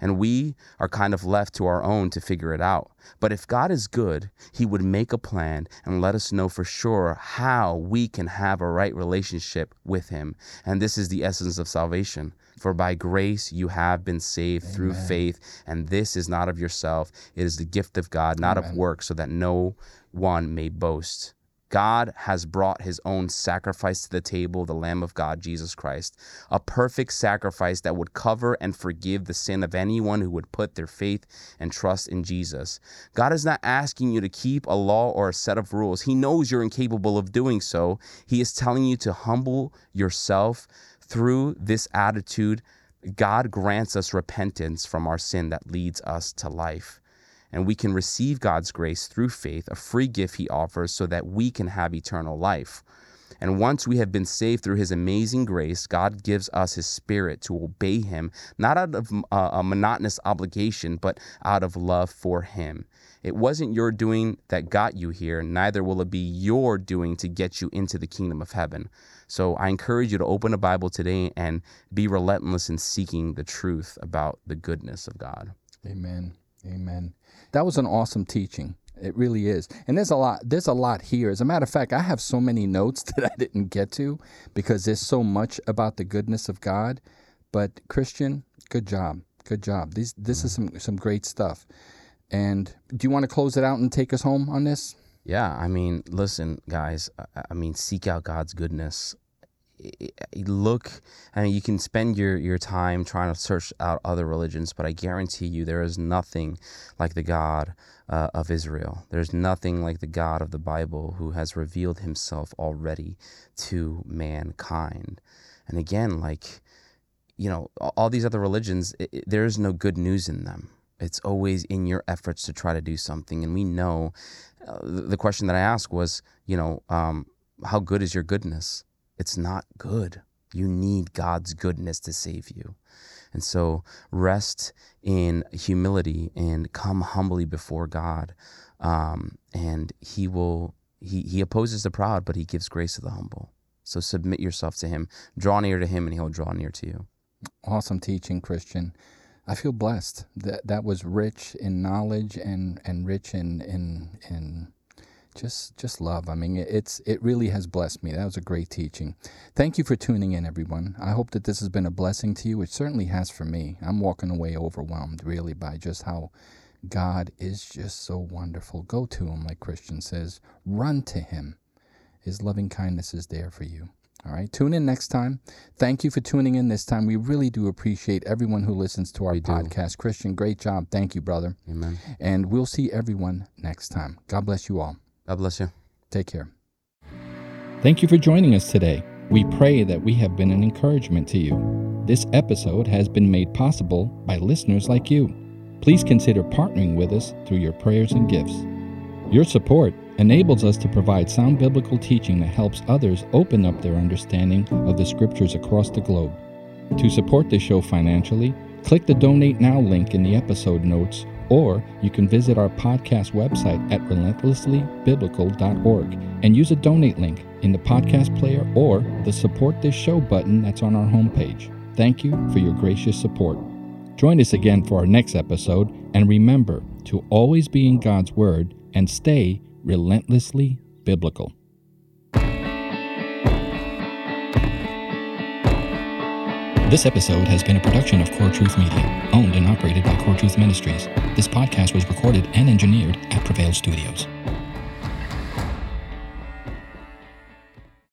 And we are kind of left to our own to figure it out. But if God is good, he would make a plan and let us know for sure how we can have a right relationship with him. And this is the essence of salvation. For by grace you have been saved Amen. Through faith, and this is not of yourself. It is the gift of God, not Amen. Of works, so that no one may boast. God has brought his own sacrifice to the table, the Lamb of God, Jesus Christ, a perfect sacrifice that would cover and forgive the sin of anyone who would put their faith and trust in Jesus. God is not asking you to keep a law or a set of rules. He knows you're incapable of doing so. He is telling you to humble yourself through this attitude. God grants us repentance from our sin that leads us to life. And we can receive God's grace through faith, a free gift he offers so that we can have eternal life. And once we have been saved through his amazing grace, God gives us his spirit to obey him, not out of a monotonous obligation, but out of love for him. It wasn't your doing that got you here, neither will it be your doing to get you into the kingdom of heaven. So I encourage you to open a Bible today and be relentless in seeking the truth about the goodness of God. Amen. Amen. That was an awesome teaching. It really is. And there's a lot here. As a matter of fact, I have so many notes that I didn't get to because there's so much about the goodness of God. But Christian, good job. Good job. This is some great stuff. And do you want to close it out and take us home on this? Yeah. I mean, listen, guys, seek out God's goodness. You can spend your time trying to search out other religions, but I guarantee you there is nothing like the God of Israel. There's nothing like the God of the Bible who has revealed himself already to mankind. And again, all these other religions, there is no good news in them. It's always in your efforts to try to do something. And we know the question that I asked was, how good is your goodness? It's not good. You need God's goodness to save you. And so rest in humility and come humbly before God. And he opposes the proud, but he gives grace to the humble. So submit yourself to him, draw near to him, and he'll draw near to you. Awesome teaching, Christian. I feel blessed. That was rich in knowledge and rich in just love. I mean, it really has blessed me. That was a great teaching. Thank you for tuning in, everyone. I hope that this has been a blessing to you. It certainly has for me. I'm walking away overwhelmed, really, by just how God is just so wonderful. Go to him, like Christian says. Run to him. His loving kindness is there for you. All right, tune in next time. Thank you for tuning in this time. We really do appreciate everyone who listens to our podcast. Christian, great job. Thank you, brother. Amen. And we'll see everyone next time. God bless you all. God bless you. Take care. Thank you for joining us today. We pray that we have been an encouragement to you. This episode has been made possible by listeners like you. Please consider partnering with us through your prayers and gifts. Your support enables us to provide sound biblical teaching that helps others open up their understanding of the scriptures across the globe. To support the show financially, click the Donate Now link in the episode notes, or you can visit our podcast website at relentlesslybiblical.org and use a donate link in the podcast player or the Support This Show button that's on our homepage. Thank you for your gracious support. Join us again for our next episode, and remember to always be in God's Word and stay relentlessly biblical. This episode has been a production of Core Truth Media, owned and operated by Core Truth Ministries. This podcast was recorded and engineered at Prevail Studios.